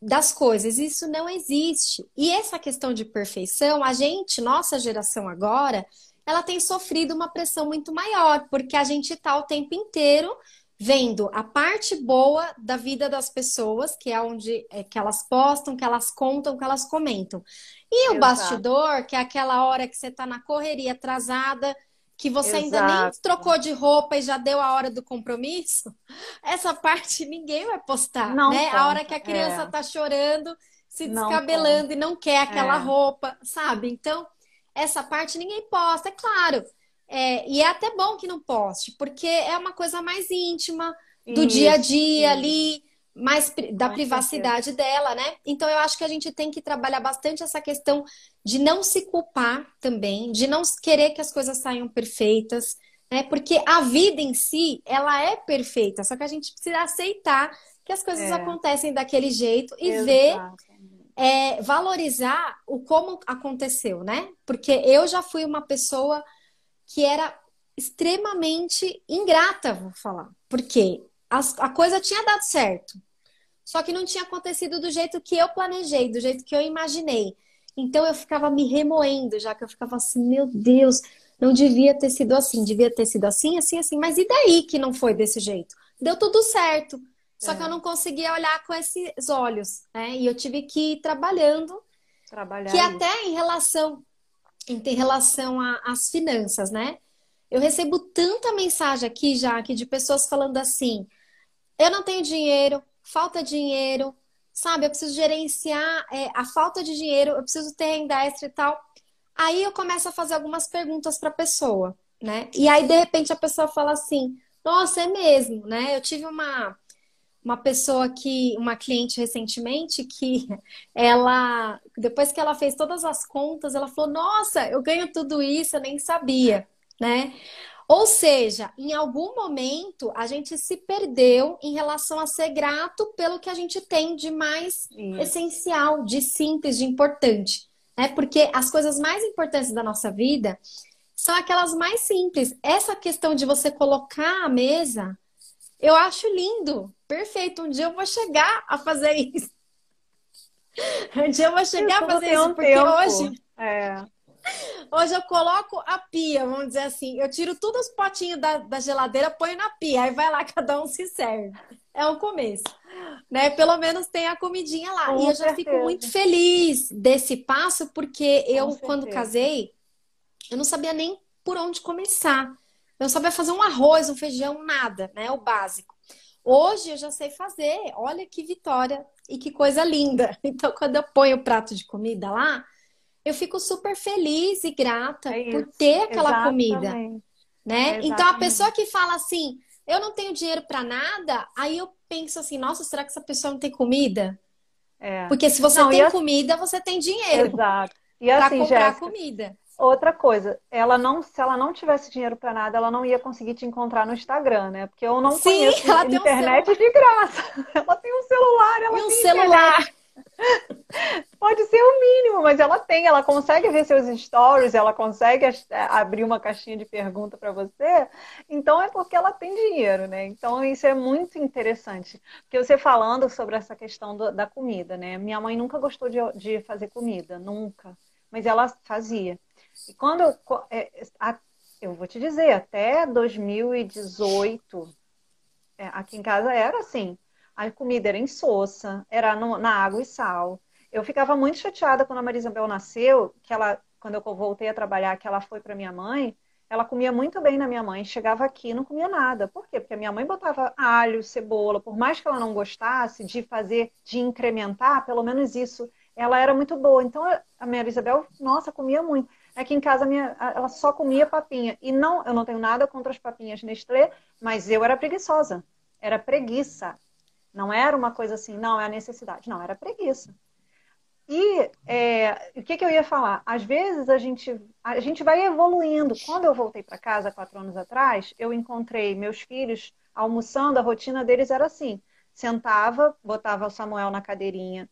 das coisas, isso não existe. E essa questão de perfeição, a gente, nossa geração agora, ela tem sofrido uma pressão muito maior, porque a gente tá o tempo inteiro vendo a parte boa da vida das pessoas, que é onde é, que elas postam, que elas contam, que elas comentam. E Exato. O bastidor, que é aquela hora que você tá na correria atrasada, que você Exato. Ainda nem trocou de roupa e já deu a hora do compromisso, essa parte ninguém vai postar, não né? Conta. A hora que a criança é. tá chorando, se descabelando não e não quer aquela é. roupa, sabe? Então, essa parte ninguém posta, é claro. É, e é até bom que não poste, porque é uma coisa mais íntima, do Isso, dia a dia sim. ali, mais da com privacidade certeza. Dela, né? Então, eu acho que a gente tem que trabalhar bastante essa questão de não se culpar também, de não querer que as coisas saiam perfeitas, né? Porque a vida em si, ela é perfeita, só que a gente precisa aceitar que as coisas é. acontecem daquele jeito e Exato. ver, é, valorizar o como aconteceu, né? Porque eu já fui uma pessoa que era extremamente ingrata, vou falar. Por quê? A coisa tinha dado certo, só que não tinha acontecido do jeito que eu planejei, do jeito que eu imaginei. Então eu ficava me remoendo, já que eu ficava assim, meu Deus, não devia ter sido assim, devia ter sido assim, assim, assim. Mas e daí que não foi desse jeito? Deu tudo certo, só é. que eu não conseguia olhar com esses olhos, né? E eu tive que ir trabalhando, Trabalhar que isso. até em relação, em relação às finanças, né? Eu recebo tanta mensagem aqui, Jaque, de pessoas falando assim... Eu não tenho dinheiro, falta dinheiro, sabe? Eu preciso gerenciar é, a falta de dinheiro, eu preciso ter renda extra e tal. Aí eu começo a fazer algumas perguntas para a pessoa, né? E aí, de repente, a pessoa fala assim, nossa, é mesmo, né? Eu tive uma, uma pessoa que, uma cliente recentemente que ela, depois que ela fez todas as contas, ela falou, nossa, eu ganho tudo isso, eu nem sabia, né? Ou seja, em algum momento a gente se perdeu em relação a ser grato pelo que a gente tem de mais Sim. essencial, de simples, de importante. Né? Porque as coisas mais importantes da nossa vida são aquelas mais simples. Essa questão de você colocar a mesa, eu acho lindo, perfeito. Um dia eu vou chegar a fazer isso. Um dia eu vou chegar eu a fazer isso, um porque tempo. hoje... É. Hoje eu coloco a pia, vamos dizer assim, eu tiro todos os potinhos da, da geladeira, ponho na pia, aí vai lá, cada um se serve. É o começo, né? Pelo menos tem a comidinha lá. Com e eu certeza. já fico muito feliz desse passo, porque Com eu, certeza. quando casei, eu não sabia nem por onde começar. Eu não sabia fazer um arroz, um feijão, nada, né? O básico. Hoje eu já sei fazer, olha que vitória e que coisa linda. Então, quando eu ponho o prato de comida lá, eu fico super feliz e grata é por ter aquela Exatamente. comida, né? Exatamente. Então, a pessoa que fala assim, eu não tenho dinheiro pra nada, aí eu penso assim, nossa, será que essa pessoa não tem comida? É. Porque se você não, tem assim... comida, você tem dinheiro Exato. E assim, pra comprar Jéssica, comida. Outra coisa, ela não, se ela não tivesse dinheiro pra nada, ela não ia conseguir te encontrar no Instagram, né? Porque eu não Sim, conheço ela internet um de graça. Ela tem um celular, ela e tem um celular. Internet. Pode ser o mínimo, mas ela tem, ela consegue ver seus stories, ela consegue abrir uma caixinha de pergunta para você, então é porque ela tem dinheiro, né? Então isso é muito interessante, porque você falando sobre essa questão do, da comida, né? Minha mãe nunca gostou de, de fazer comida, nunca, mas ela fazia. E quando, eu vou te dizer, até dois mil e dezoito, aqui em casa era assim, a comida era insossa, era no, na água e sal. Eu ficava muito chateada quando a Maria Isabel nasceu, que ela, quando eu voltei a trabalhar, que ela foi para minha mãe, ela comia muito bem na minha mãe, chegava aqui e não comia nada. Por quê? Porque a minha mãe botava alho, cebola, por mais que ela não gostasse de fazer, de incrementar, pelo menos isso, ela era muito boa. Então, a Maria Isabel, nossa, comia muito. Aqui em casa, minha, ela só comia papinha. E não, eu não tenho nada contra as papinhas Nestlé, mas eu era preguiçosa. Era preguiça. Não era uma coisa assim, não, é a necessidade. Não, era preguiça. E é, o que, que eu ia falar? Às vezes a gente, a gente vai evoluindo. Quando eu voltei para casa, quatro anos atrás, eu encontrei meus filhos almoçando, a rotina deles era assim. Sentava, botava o Samuel na cadeirinha,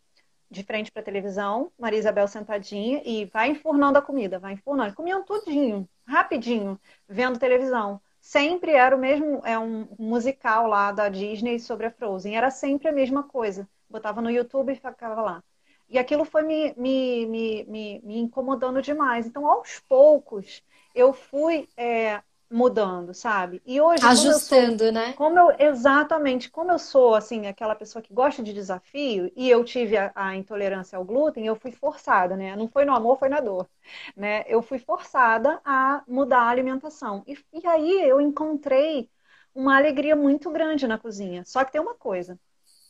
de frente para a televisão, Maria Isabel sentadinha e vai enfurnando a comida, vai enfurnando. Comiam tudinho, rapidinho, vendo televisão. Sempre era o mesmo, é um musical lá da Disney sobre a Frozen, era sempre a mesma coisa. Botava no YouTube e ficava lá. E aquilo foi me, me, me, me, me incomodando demais. Então, aos poucos, eu fui é, mudando, sabe? E hoje, ajustando, como eu sou, né? Como eu, exatamente. Como eu sou, assim, aquela pessoa que gosta de desafio, e eu tive a, a intolerância ao glúten, eu fui forçada, né? Não foi no amor, foi na dor. Né? Eu fui forçada a mudar a alimentação. E, e aí, eu encontrei uma alegria muito grande na cozinha. Só que tem uma coisa.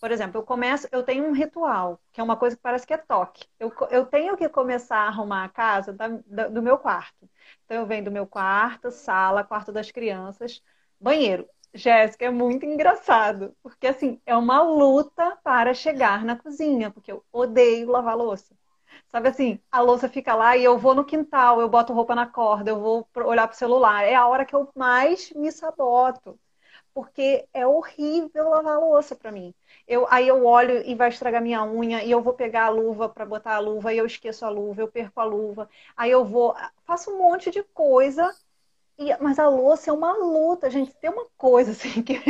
Por exemplo, eu começo, eu tenho um ritual, que é uma coisa que parece que é toque. Eu, eu tenho que começar a arrumar a casa da, da, do meu quarto. Então, eu venho do meu quarto, sala, quarto das crianças, banheiro. Jéssica, é muito engraçado, porque assim, é uma luta para chegar na cozinha, porque eu odeio lavar louça. Sabe assim, a louça fica lá e eu vou no quintal, eu boto roupa na corda, eu vou olhar pro celular. É a hora que eu mais me saboto. Porque é horrível lavar a louça para mim. Eu, aí eu olho e vai estragar minha unha, e eu vou pegar a luva para botar a luva, e eu esqueço a luva, eu perco a luva. Aí eu vou, faço um monte de coisa, e, mas a louça é uma luta, gente. Tem uma coisa assim, que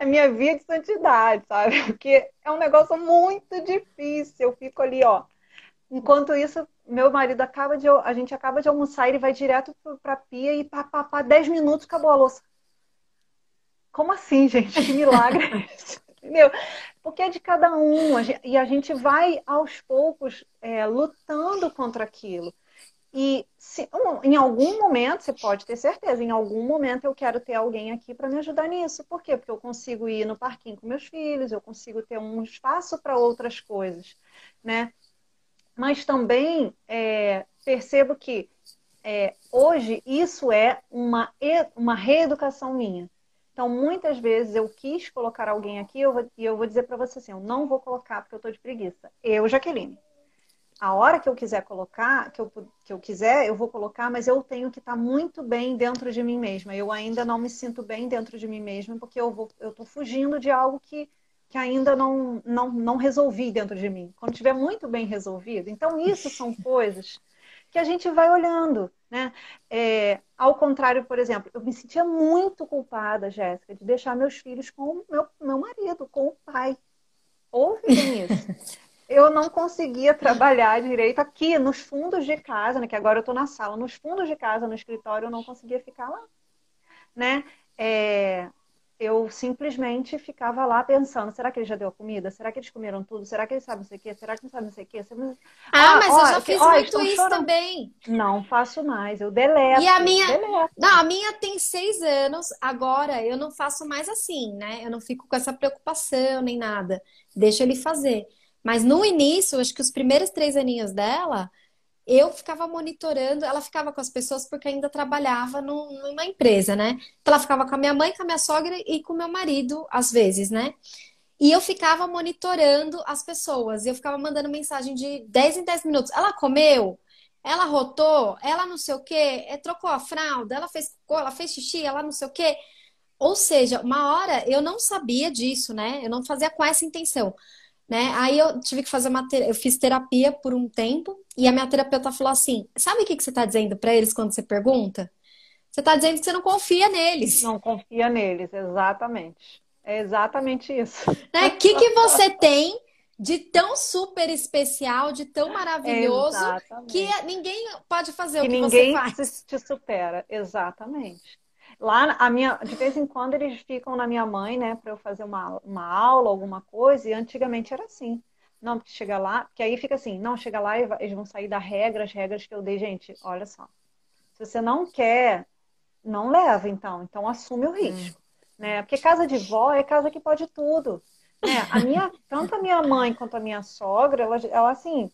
é minha via de santidade, sabe? Porque é um negócio muito difícil. Eu fico ali, ó. Enquanto isso, meu marido acaba de, a gente acaba de almoçar, ele vai direto para a pia e pá, pá, pá, dez minutos, acabou a louça. Como assim, gente? Que milagre é isso? Entendeu? Porque é de cada um. E a gente vai, aos poucos, é, lutando contra aquilo. E se, um, em algum momento, você pode ter certeza, em algum momento eu quero ter alguém aqui para me ajudar nisso. Por quê? Porque eu consigo ir no parquinho com meus filhos, eu consigo ter um espaço para outras coisas, né? Mas também é, percebo que é, hoje isso é uma, uma reeducação minha. Então, muitas vezes eu quis colocar alguém aqui eu vou, e eu vou dizer para você assim, eu não vou colocar porque eu tô de preguiça. Eu, Jaqueline, a hora que eu quiser colocar, que eu, que eu quiser, eu vou colocar, mas eu tenho que estar muito bem dentro de mim mesma. Eu ainda não me sinto bem dentro de mim mesma porque eu, vou, eu tô fugindo de algo que, que ainda não, não, não resolvi dentro de mim. Quando tiver muito bem resolvido. Então, isso são coisas que a gente vai olhando, né? É, ao contrário, por exemplo, eu me sentia muito culpada, Jéssica, de deixar meus filhos com o meu, meu marido, com o pai. Ouvem isso. Eu não conseguia trabalhar direito aqui, nos fundos de casa, né? Que agora eu tô na sala, nos fundos de casa, no escritório, eu não conseguia ficar lá, né? É, eu simplesmente ficava lá pensando, será que ele já deu a comida? Será que eles comeram tudo? Será que ele sabe não sei o quê? Será que não sabe não sei o quê? Ah, ah mas ó, eu já fiz ó, muito isso chorando. Também. Não faço mais, eu deleto. E a minha... Deleto. Não, a minha tem seis anos, agora eu não faço mais assim, né? Eu não fico com essa preocupação nem nada. Deixa ele fazer. Mas no início, acho que os primeiros três aninhos dela, eu ficava monitorando, ela ficava com as pessoas porque ainda trabalhava no, numa empresa, né? Então ela ficava com a minha mãe, com a minha sogra e com o meu marido, às vezes, né? E eu ficava monitorando as pessoas. Eu ficava mandando mensagem de dez em dez minutos. Ela comeu? Ela rotou? Ela não sei o quê? Trocou a fralda? Ela fez cocô? Ela fez xixi? Ela não sei o quê? Ou seja, uma hora eu não sabia disso, né? Eu não fazia com essa intenção. né? Aí eu tive que fazer uma ter... eu fiz terapia por um tempo e a minha terapeuta falou assim: sabe o que que você tá dizendo para eles quando você pergunta? Você tá dizendo que você não confia neles. Não confia neles, exatamente. É exatamente isso. Né? Que que você tem de tão super especial, de tão maravilhoso, exatamente, que ninguém pode fazer que o que ninguém você faz. Te supera, exatamente. Lá, a minha, de vez em quando, eles ficam na minha mãe, né, para eu fazer uma, uma aula, alguma coisa, e antigamente era assim. Não, porque chega lá, porque aí fica assim, não, chega lá e eles vão sair da regra, as regras que eu dei. Gente, olha só, se você não quer, não leva, então, então assume o risco, hum. né, porque casa de vó é casa que pode tudo, né, a minha, tanto a minha mãe quanto a minha sogra, ela, ela assim,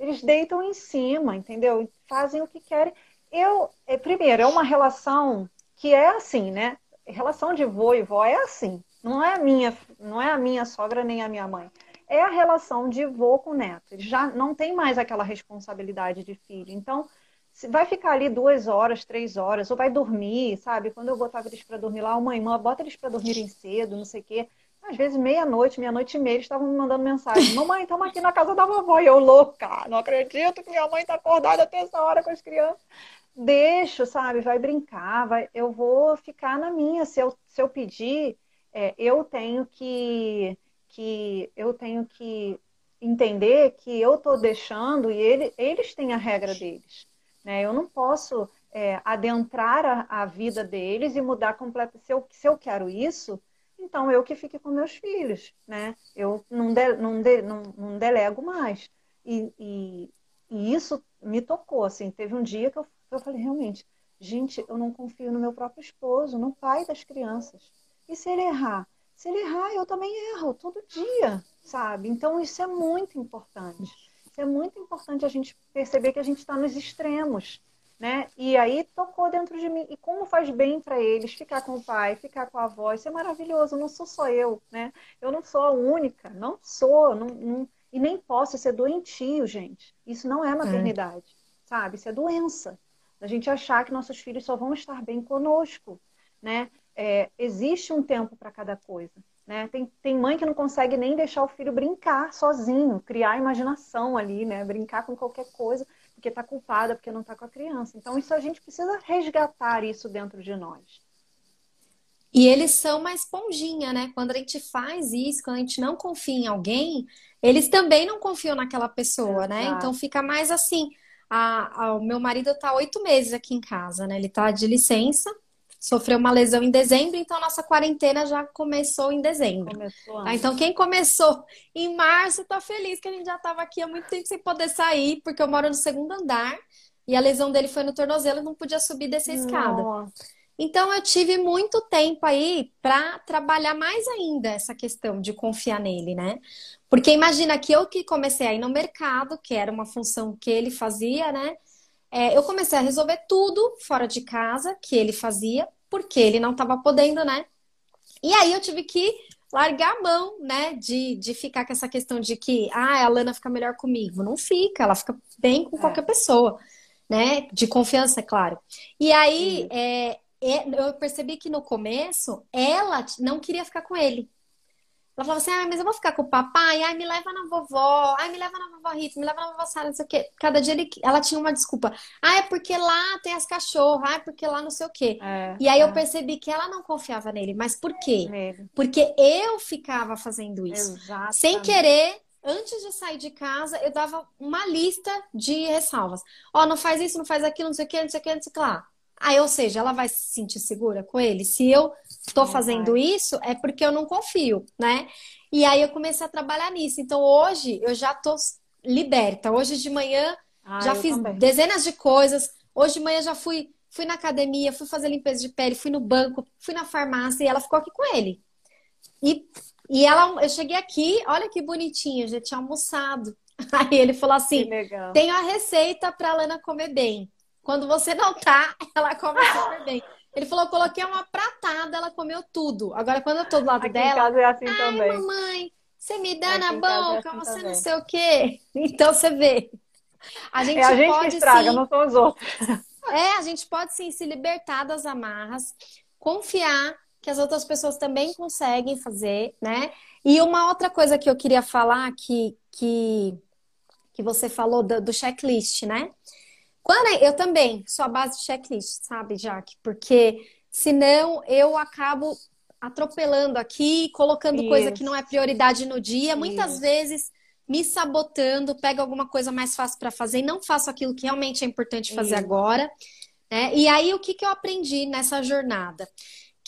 eles deitam em cima, entendeu, fazem o que querem. Eu, é, primeiro, é uma relação que é assim, né? Relação de vô e vó é assim. Não é a minha, não é a minha sogra nem a minha mãe. É a relação de vô com neto. Ele já não tem mais aquela responsabilidade de filho. Então, se vai ficar ali duas horas, três horas, ou vai dormir, sabe? Quando eu botava eles para dormir lá, mãe, mãe, bota eles para dormirem cedo, não sei o quê. Às vezes, meia-noite, meia-noite e meia, eles estavam me mandando mensagem. Mamãe, estamos aqui na casa da vovó. E eu, louca, não acredito que minha mãe está acordada até essa hora com as crianças. Deixo, sabe? Vai brincar, vai... eu vou ficar na minha. Se eu, se eu pedir, é, eu tenho que, que eu tenho que entender que eu tô deixando e ele, eles têm a regra deles, né? Eu não posso é, adentrar a, a vida deles e mudar completamente. Se eu, se eu quero isso, então eu que fique com meus filhos, né? Eu não, de, não, de, não, não delego mais. E, e, e isso me tocou, assim. Teve um dia que eu Eu falei, realmente, gente, eu não confio no meu próprio esposo, no pai das crianças. E se ele errar? Se ele errar, eu também erro, todo dia, sabe? Então, isso é muito importante. Isso é muito importante a gente perceber que a gente está nos extremos, né? E aí, tocou dentro de mim. E como faz bem para eles ficar com o pai, ficar com a avó, isso é maravilhoso. Não sou só eu, né? Eu não sou a única, não sou. Não, não... E nem posso ser doentio, gente. Isso não é maternidade, é. sabe? Isso é doença. A gente achar que nossos filhos só vão estar bem conosco, né? É, existe um tempo para cada coisa, né? Tem, tem mãe que não consegue nem deixar o filho brincar sozinho, criar a imaginação ali, né? Brincar com qualquer coisa, porque está culpada, porque não está com a criança. Então, isso a gente precisa resgatar isso dentro de nós. E eles são uma esponjinha, né? Quando a gente faz isso, quando a gente não confia em alguém, eles também não confiam naquela pessoa, exato, né? Então, fica mais assim... A, a, o meu marido está oito meses aqui em casa, né? Ele está de licença, sofreu uma lesão em dezembro, então a nossa quarentena já começou em dezembro. Começou, tá? Então quem começou em março está feliz que a gente já estava aqui há muito tempo sem poder sair, porque eu moro no segundo andar e a lesão dele foi no tornozelo e não podia subir dessa escada. Então eu tive muito tempo aí para trabalhar mais ainda essa questão de confiar nele, né? Porque imagina que eu que comecei a ir no mercado, que era uma função que ele fazia, né? É, eu comecei a resolver tudo fora de casa que ele fazia, porque ele não estava podendo, né? E aí eu tive que largar a mão, né? De, de ficar com essa questão de que, ah, a Lana fica melhor comigo. Não fica, ela fica bem com qualquer é. pessoa, né? De confiança, claro. E aí é, eu percebi que no começo ela não queria ficar com ele. Ela falava assim, ah, mas eu vou ficar com o papai, ai, me leva na vovó, ai, me leva na vovó Rita, me leva na vovó Sara, não sei o quê. Cada dia ele, ela tinha uma desculpa. Ah, é porque lá tem as cachorras, ah, é porque lá não sei o quê. É, e aí é. eu percebi que ela não confiava nele. Mas por quê? É. Porque eu ficava fazendo isso. Exatamente. Sem querer, antes de sair de casa, eu dava uma lista de ressalvas. Ó, oh, não faz isso, não faz aquilo, não sei o quê, não sei o quê, não sei o que lá. Aí, ou seja, ela vai se sentir segura com ele? Se eu tô fazendo isso, é porque eu não confio, né? E aí eu comecei a trabalhar nisso. Então, hoje, eu já tô liberta. Hoje de manhã, ah, já fiz também. dezenas de coisas. Hoje de manhã, já fui, fui na academia, fui fazer limpeza de pele, fui no banco, fui na farmácia e ela ficou aqui com ele. E, e ela, eu cheguei aqui, olha que bonitinho, já tinha almoçado. Aí ele falou assim, tenho a receita pra Lana comer bem. Quando você não tá, ela come super bem. Ele falou, eu coloquei uma pratada, ela comeu tudo. Agora, quando eu tô do lado aqui dela... Em casa é assim ai, também. Mamãe, você me dá aqui na boca, é assim você também. Não sei o quê. Então, você vê. A gente, é a gente pode, que estraga, sim, não são os outros. É, a gente pode sim se libertar das amarras, confiar que as outras pessoas também conseguem fazer, né? E uma outra coisa que eu queria falar, que, que, que você falou do, do checklist, né? Quando eu também sou a base de checklist, sabe, Jaque? Porque senão eu acabo atropelando aqui, colocando Isso. coisa que não é prioridade no dia. Isso. Muitas vezes me sabotando, pego alguma coisa mais fácil para fazer e não faço aquilo que realmente é importante fazer Isso. agora. Né? E aí, o que, que eu aprendi nessa jornada?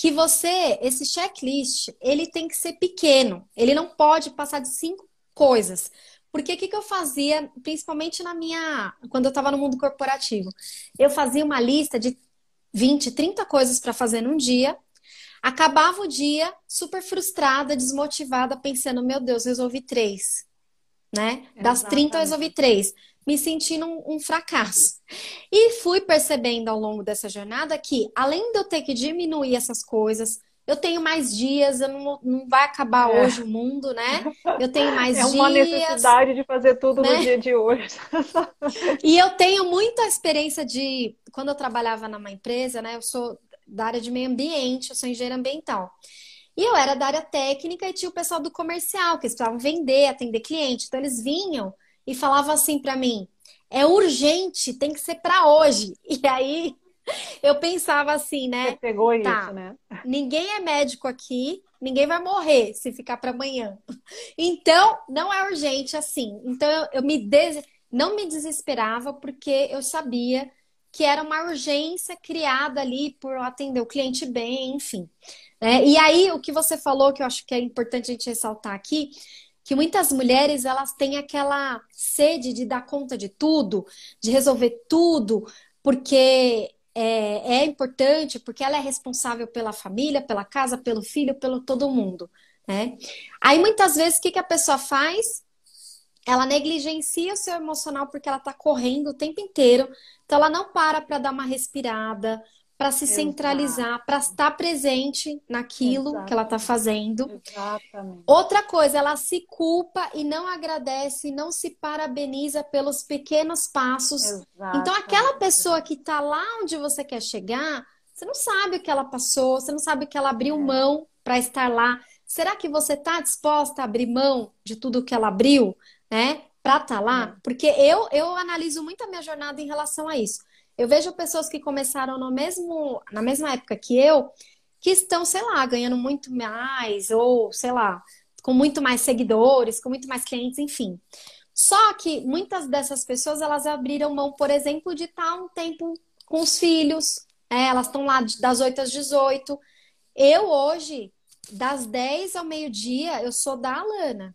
Que você, esse checklist, ele tem que ser pequeno. Ele não pode passar de cinco coisas. Porque o que, que eu fazia, principalmente na minha... Quando eu estava no mundo corporativo. Eu fazia uma lista de vinte, trinta coisas para fazer num dia. Acabava o dia super frustrada, desmotivada, pensando, meu Deus, resolvi três. Né? Das trinta eu resolvi três, me sentindo um, um fracasso. E fui percebendo ao longo dessa jornada que, além de eu ter que diminuir essas coisas, eu tenho mais dias, eu não, não vai acabar é. hoje o mundo, né? Eu tenho mais dias. É uma dias, necessidade de fazer tudo né? no dia de hoje. E eu tenho muita experiência de... Quando eu trabalhava numa empresa, né? Eu sou da área de meio ambiente, eu sou engenheira ambiental. E eu era da área técnica e tinha o pessoal do comercial, que eles precisavam vender, atender cliente. Então, eles vinham e falavam assim pra mim, é urgente, tem que ser pra hoje. E aí, eu pensava assim, né? Você pegou tá, isso, né? Ninguém é médico aqui, ninguém vai morrer se ficar pra amanhã. Então, não é urgente assim. Então, eu, eu me des... não me desesperava porque eu sabia que era uma urgência criada ali por atender o cliente bem, enfim. É, e aí, o que você falou, que eu acho que é importante a gente ressaltar aqui, que muitas mulheres, elas têm aquela sede de dar conta de tudo, de resolver tudo, porque é, é importante, porque ela é responsável pela família, pela casa, pelo filho, pelo todo mundo, né? Aí, muitas vezes, o que, que a pessoa faz? Ela negligencia o seu emocional porque ela tá correndo o tempo inteiro, então ela não para para dar uma respirada, para se Exato. centralizar, para estar presente naquilo Exato. que ela está fazendo. Exatamente. Outra coisa, ela se culpa e não agradece, não se parabeniza pelos pequenos passos. Exatamente. Então, aquela pessoa que está lá onde você quer chegar, você não sabe o que ela passou, você não sabe o que ela abriu é. mão para estar lá. Será que você está disposta a abrir mão de tudo que ela abriu, né, para estar lá? É. Porque eu, eu analiso muito a minha jornada em relação a isso. Eu vejo pessoas que começaram no mesmo, na mesma época que eu, que estão, sei lá, ganhando muito mais, ou, sei lá, com muito mais seguidores, com muito mais clientes, enfim. Só que muitas dessas pessoas, elas abriram mão, por exemplo, de estar um tempo com os filhos, é, elas estão lá das oito às dezoito. Eu hoje, das dez ao meio-dia, eu sou da Alana,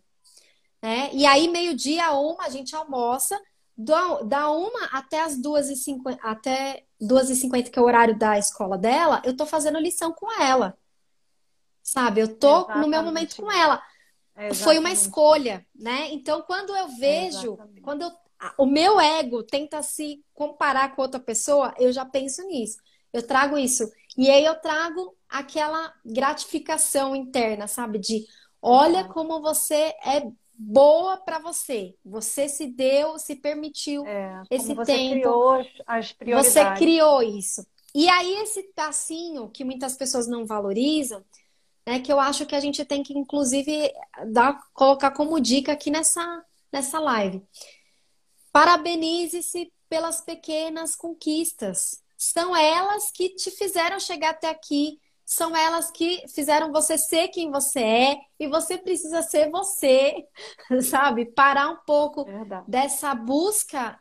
né? E aí, meio-dia, uma, a gente almoça. Da uma até as duas e cinquenta, até duas e cinquenta, que é o horário da escola dela, eu tô fazendo lição com ela. Sabe? Eu tô Exatamente. no meu momento com ela. Exatamente. Foi uma escolha, né? Então, quando eu vejo, Exatamente. quando eu, o meu ego tenta se comparar com outra pessoa, eu já penso nisso. Eu trago isso. E aí eu trago aquela gratificação interna, sabe? De, olha como você é... boa para você. Você se deu, se permitiu é, esse você tempo. Você criou as prioridades. Você criou isso. E aí esse passinho que muitas pessoas não valorizam, né, que eu acho que a gente tem que inclusive dar, colocar como dica aqui nessa, nessa live. Parabenize-se pelas pequenas conquistas. São elas que te fizeram chegar até aqui. São elas que fizeram você ser quem você é, e você precisa ser você, sabe? Parar um pouco Verdade. dessa busca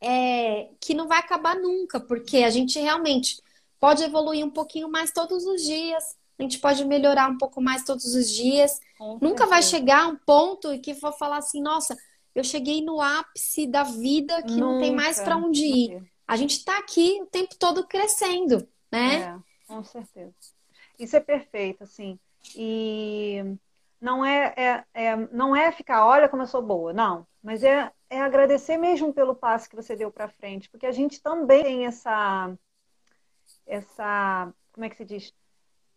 é, que não vai acabar nunca, porque a gente realmente pode evoluir um pouquinho mais todos os dias, a gente pode melhorar um pouco mais todos os dias. Com nunca certeza. Vai chegar um ponto em que vou falar assim, nossa, eu cheguei no ápice da vida que nunca, não tem mais para onde ir. A gente tá aqui o tempo todo crescendo, né? É, com certeza. Isso é perfeito, assim. E não é, é, é, não é ficar, olha como eu sou boa, não. Mas é, é agradecer mesmo pelo passo que você deu para frente. Porque a gente também tem essa, essa como é que se diz?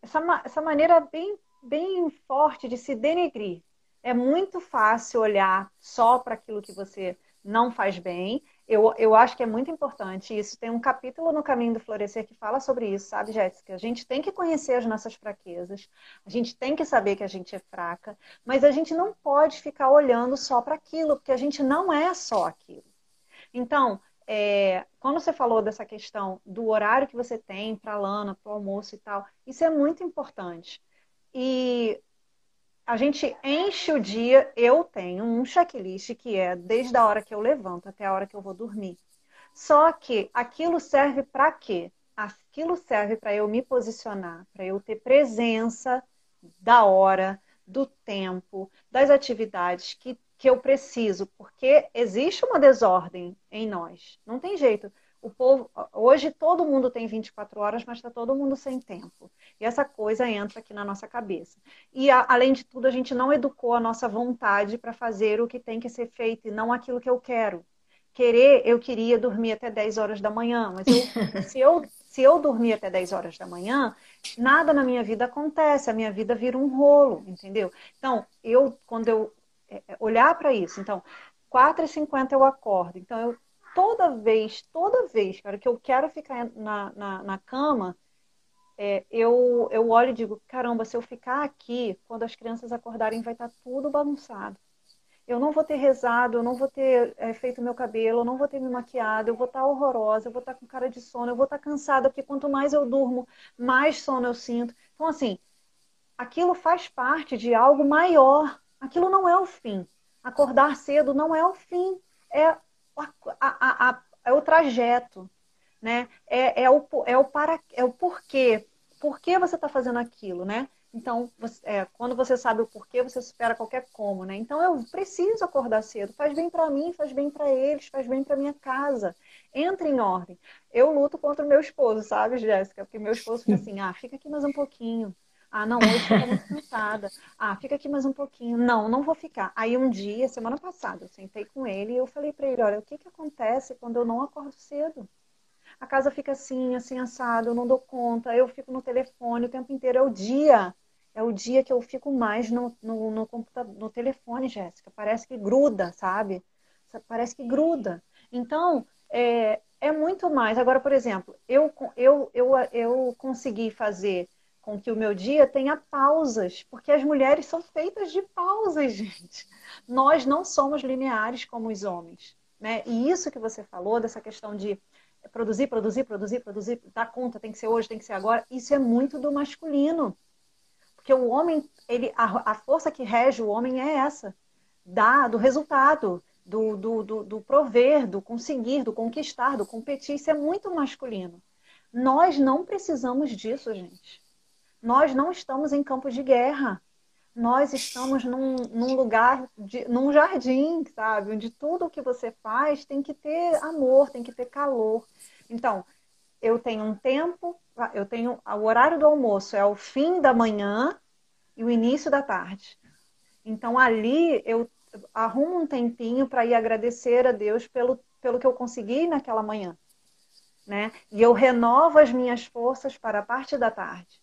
Essa, essa maneira bem, bem forte de se denegrir. É muito fácil olhar só para aquilo que você não faz bem Eu, eu acho que é muito importante isso. Tem um capítulo no Caminho do Florescer que fala sobre isso, sabe, Jéssica? A gente tem que conhecer as nossas fraquezas, a gente tem que saber que a gente é fraca, mas a gente não pode ficar olhando só para aquilo, porque a gente não é só aquilo. Então, é, quando você falou dessa questão do horário que você tem para a lana, para o almoço e tal, isso é muito importante. E a gente enche o dia, eu tenho um checklist que é desde a hora que eu levanto até a hora que eu vou dormir. Só que aquilo serve para quê? Aquilo serve para eu me posicionar, para eu ter presença da hora, do tempo, das atividades que, que eu preciso. Porque existe uma desordem em nós, não tem jeito. O povo, hoje todo mundo tem vinte e quatro horas, mas está todo mundo sem tempo. E essa coisa entra aqui na nossa cabeça. E, a, além de tudo, a gente não educou a nossa vontade para fazer o que tem que ser feito e não aquilo que eu quero. Querer, eu queria dormir até dez horas da manhã, mas eu, se, eu, se eu dormir até dez horas da manhã, nada na minha vida acontece, a minha vida vira um rolo, entendeu? Então, eu, quando eu é, olhar para isso, então, quatro e cinquenta eu acordo, então eu Toda vez, toda vez, cara, que eu quero ficar na, na, na cama, é, eu, eu olho e digo, caramba, se eu ficar aqui, quando as crianças acordarem vai estar tudo bagunçado. Eu não vou ter rezado, eu não vou ter é, feito meu cabelo, eu não vou ter me maquiado, eu vou estar horrorosa, eu vou estar com cara de sono, eu vou estar cansada, porque quanto mais eu durmo, mais sono eu sinto. Então, assim, aquilo faz parte de algo maior. Aquilo não é o fim. Acordar cedo não é o fim, é... A, a, a, é o trajeto, né? É, é, o, é, o para, é o porquê. Por que você está fazendo aquilo, né? Então, você, é, quando você sabe o porquê, você supera qualquer como, né? Então, eu preciso acordar cedo. Faz bem para mim, faz bem para eles, faz bem para minha casa. Entra em ordem. Eu luto contra o meu esposo, sabe, Jéssica? Porque meu esposo fica assim, ah, fica aqui mais um pouquinho. Ah, não, hoje eu tô muito cansada. Ah, fica aqui mais um pouquinho. Não, não vou ficar. Aí um dia, semana passada, eu sentei com ele e eu falei pra ele, olha, o que que acontece quando eu não acordo cedo? A casa fica assim, assim, assada, eu não dou conta, eu fico no telefone o tempo inteiro, é o dia. É o dia que eu fico mais no, no, no computador, no telefone, Jéssica. Parece que gruda, sabe? Parece que gruda. Então, é, é muito mais. Agora, por exemplo, eu, eu, eu, eu consegui fazer... com que o meu dia tenha pausas, porque as mulheres são feitas de pausas, gente. Nós não somos lineares como os homens, né? E isso que você falou, dessa questão de produzir, produzir, produzir, produzir, dar conta, tem que ser hoje, tem que ser agora, isso é muito do masculino. Porque o homem, ele, a, a força que rege o homem é essa, da, do resultado, do, do, do, do prover, do conseguir, do conquistar, do competir, isso é muito masculino. Nós não precisamos disso, gente. Nós não estamos em campo de guerra. Nós estamos num, num lugar, de, num jardim, sabe? Onde tudo o que você faz tem que ter amor, tem que ter calor. Então, eu tenho um tempo, eu tenho o horário do almoço, é o fim da manhã e o início da tarde. Então, ali eu arrumo um tempinho para ir agradecer a Deus pelo, pelo que eu consegui naquela manhã, né? E eu renovo as minhas forças para a parte da tarde.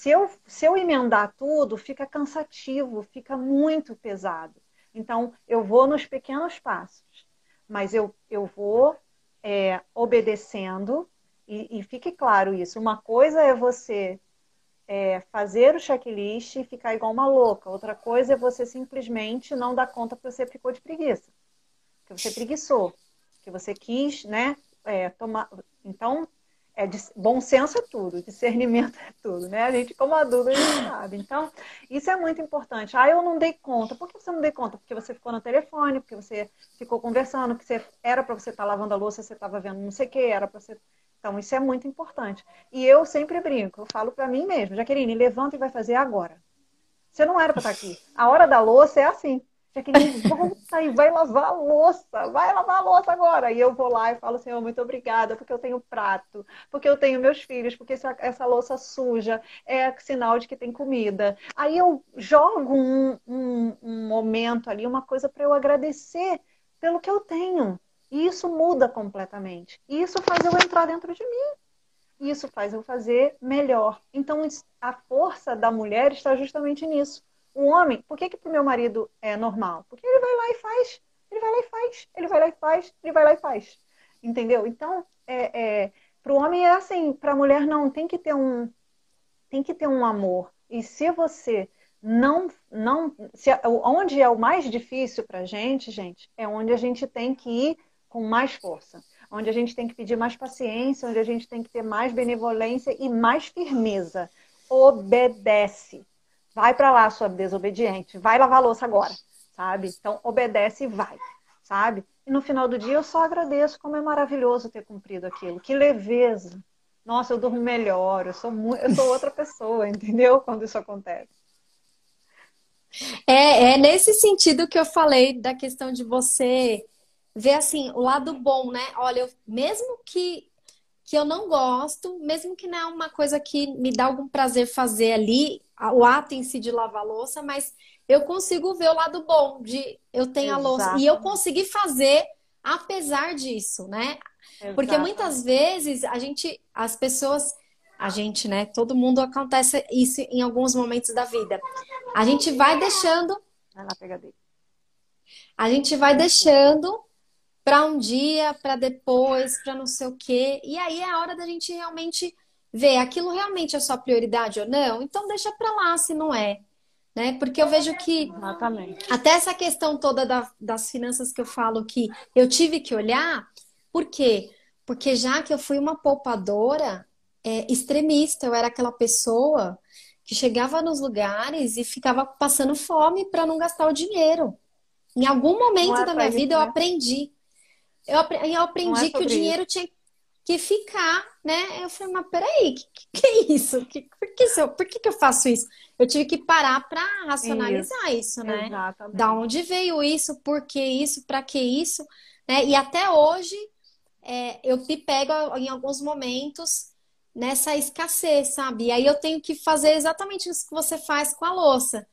Se eu, se eu emendar tudo, fica cansativo, fica muito pesado. Então, eu vou nos pequenos passos, mas eu, eu vou é, obedecendo, e, e fique claro isso. Uma coisa é você é, fazer o checklist e ficar igual uma louca. Outra coisa é você simplesmente não dar conta que você ficou de preguiça, que você preguiçou, que você quis, né, é, tomar... Então... É, bom senso é tudo, discernimento é tudo, né? A gente, como adulto, a gente sabe. Então, isso é muito importante. Ah, eu não dei conta. Por que você não deu conta? Porque você ficou no telefone, porque você ficou conversando, porque você, era para você estar lavando a louça, você estava vendo não sei o que, era para você... Então, isso é muito importante. E eu sempre brinco, eu falo para mim mesmo, Jaqueline, levanta e vai fazer agora. Você não era para estar aqui. A hora da louça é assim. Jaqueline, volta e vai lavar a louça, vai lavar a louça agora. E eu vou lá e falo, Senhor, muito obrigada, porque eu tenho prato, porque eu tenho meus filhos, porque essa, essa louça suja é sinal de que tem comida. Aí eu jogo um, um, um momento ali, uma coisa para eu agradecer pelo que eu tenho. E isso muda completamente. E isso faz eu entrar dentro de mim. Isso faz eu fazer melhor. Então, a força da mulher está justamente nisso. O homem, por que que pro meu marido é normal? Porque ele vai lá e faz, ele ele vai lá e faz, ele vai lá e faz, ele vai lá e faz. Entendeu? Então, é, é, para o homem é assim, para a mulher não, tem que ter um, tem que ter um amor. E se você não... não se, onde é o mais difícil para a gente, gente, é onde a gente tem que ir com mais força. Onde a gente tem que pedir mais paciência, onde a gente tem que ter mais benevolência e mais firmeza. Obedece. Vai para lá, sua desobediente. Vai lavar a louça agora, sabe? Então, obedece e vai, sabe? E no final do dia, eu só agradeço, como é maravilhoso ter cumprido aquilo. Que leveza. Nossa, eu durmo melhor, eu sou, muito, eu sou outra pessoa, entendeu? Quando isso acontece. É, é nesse sentido que eu falei da questão de você... ver assim, o lado bom, né? Olha, eu, mesmo que, que eu não gosto, mesmo que não é uma coisa que me dá algum prazer fazer ali, o ato em si de lavar a louça, mas eu consigo ver o lado bom de eu tenho a louça. E eu consegui fazer apesar disso, né? Exato. Porque muitas vezes a gente, as pessoas, a gente, né? Todo mundo acontece isso em alguns momentos da vida. A gente vai deixando... Vai lá, pega dele. A gente vai deixando... para um dia, para depois, para não sei o quê. E aí é a hora da gente realmente ver aquilo realmente é sua prioridade ou não. Então deixa para lá se não é, né? Porque eu vejo que Exatamente. Até essa questão toda da, das finanças que eu falo que eu tive que olhar. Por quê? Porque já que eu fui uma poupadora é, extremista, eu era aquela pessoa que chegava nos lugares e ficava passando fome para não gastar o dinheiro. Em algum momento é da minha vida isso, eu né? aprendi. Eu aprendi, eu aprendi é que o dinheiro isso. tinha que ficar, né? Eu falei, mas peraí, que, que é isso? Que, por que, eu, por que, que eu faço isso? Eu tive que parar para racionalizar isso, isso né? Exatamente. Da onde veio isso? Por que isso? Para que isso? Né? E até hoje é, eu me pego em alguns momentos nessa escassez, sabe? E aí eu tenho que fazer exatamente isso que você faz com a louça.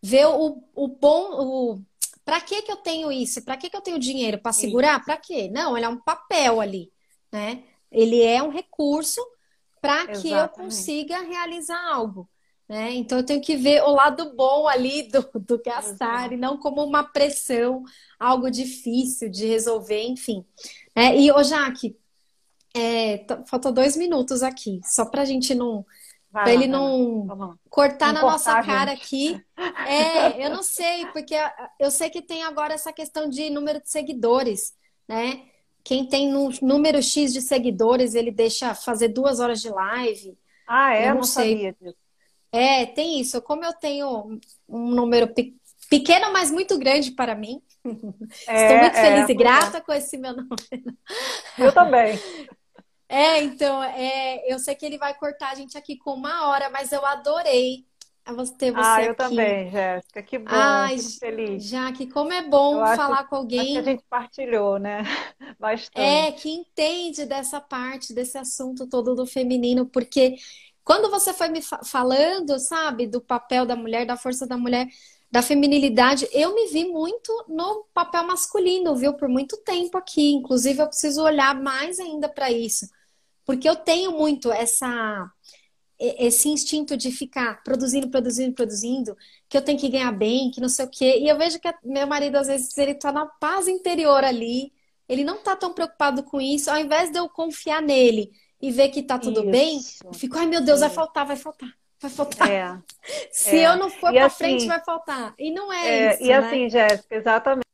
Ver o, o bom... O, Pra que que eu tenho isso? Pra que que eu tenho dinheiro? Pra segurar? Pra quê? Não, ele é um papel ali, né? Ele é um recurso para que eu consiga realizar algo, né? Então, eu tenho que ver o lado bom ali do, do gastar Exato. E não como uma pressão, algo difícil de resolver, enfim. É, e, ô Jaque, é, faltam dois minutos aqui, só pra gente não... Vai pra lá, ele não vai lá, vai lá. cortar não na cortar, nossa cara gente. Aqui. É, eu não sei, porque eu sei que tem agora essa questão de número de seguidores, né? Quem tem um número X de seguidores, ele deixa fazer duas horas de live. Ah, é? Eu não, não sei. Sabia disso. É, tem isso. Como eu tenho um número pe... pequeno, mas muito grande para mim. É, estou muito é, feliz é, e grata é. com esse meu nome. Eu também. É, então, é, eu sei que ele vai cortar a gente aqui com uma hora, mas eu adorei ter você ah, aqui. Ah, eu também, Jéssica, que bom, Ai, fico feliz. Jaque, como é bom eu falar acho, com alguém... Acho que a gente partilhou, né? Bastante. É, que entende dessa parte, desse assunto todo do feminino, porque quando você foi me falando, sabe, do papel da mulher, da força da mulher, da feminilidade, eu me vi muito no papel masculino, viu? Por muito tempo aqui. Inclusive, eu preciso olhar mais ainda para isso. Porque eu tenho muito essa, esse instinto de ficar produzindo, produzindo, produzindo, que eu tenho que ganhar bem, que não sei o quê. E eu vejo que meu marido, às vezes, ele tá na paz interior ali. Ele não tá tão preocupado com isso. Ao invés de eu confiar nele e ver que tá tudo isso. bem, eu fico, ai meu Deus, vai faltar, vai faltar. Vai faltar. É, Se é. eu não for e pra assim, frente, vai faltar. E não é, é isso, E né? assim, Jéssica, exatamente.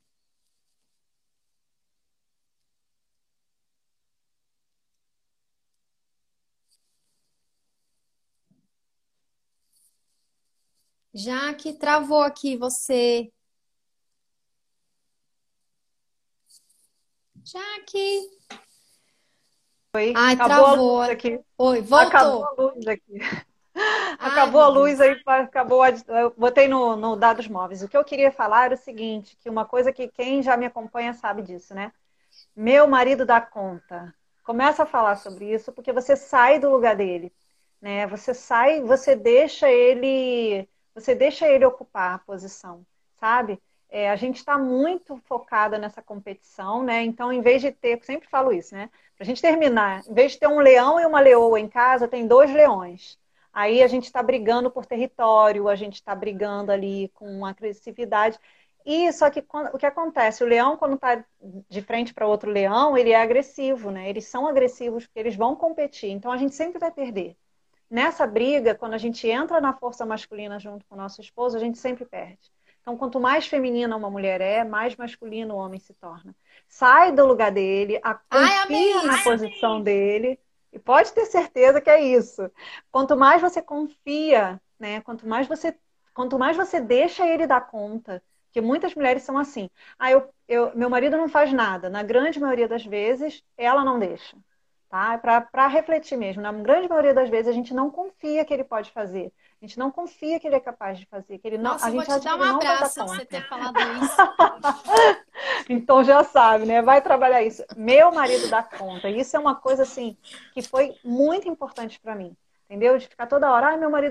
Já que travou aqui você. Já que... Oi, Ai, acabou travou. A luz aqui. Oi, voltou. Acabou a luz aqui. Acabou Ai, a luz aí, acabou a... eu botei no, no Dados Móveis. O que eu queria falar era o seguinte, que uma coisa que quem já me acompanha sabe disso, né? Meu marido dá conta. Começa a falar sobre isso porque você sai do lugar dele, né? Você sai, você deixa ele, você deixa ele ocupar a posição, sabe? É, a gente está muito focada nessa competição, né? Então, em vez de ter, eu sempre falo isso, né? Pra gente terminar, em vez de ter um leão e uma leoa em casa, tem dois leões. Aí a gente está brigando por território, a gente está brigando ali com agressividade. E E só que quando, o que acontece? O leão, quando está de frente para outro leão, ele é agressivo, né? Eles são agressivos porque eles vão competir. Então, a gente sempre vai perder. Nessa briga, quando a gente entra na força masculina junto com o nosso esposo, a gente sempre perde. Então, quanto mais feminina uma mulher é, mais masculino o homem se torna. Sai do lugar dele, confia na posição dele. E pode ter certeza que é isso. Quanto mais você confia, né? Quanto mais você, quanto mais você deixa ele dar conta. Porque muitas mulheres são assim. Ah, eu, eu, meu marido não faz nada. Na grande maioria das vezes, ela não deixa. Tá? Para refletir mesmo. Na grande maioria das vezes, a gente não confia que ele pode fazer. A gente não confia que ele é capaz de fazer. Que ele não, Nossa, a gente vou te dar um abraço por você ter falado isso. Então já sabe, né? Vai trabalhar isso. Meu marido dá conta. Isso é uma coisa assim que foi muito importante para mim. Entendeu? De ficar toda hora, ah, meu marido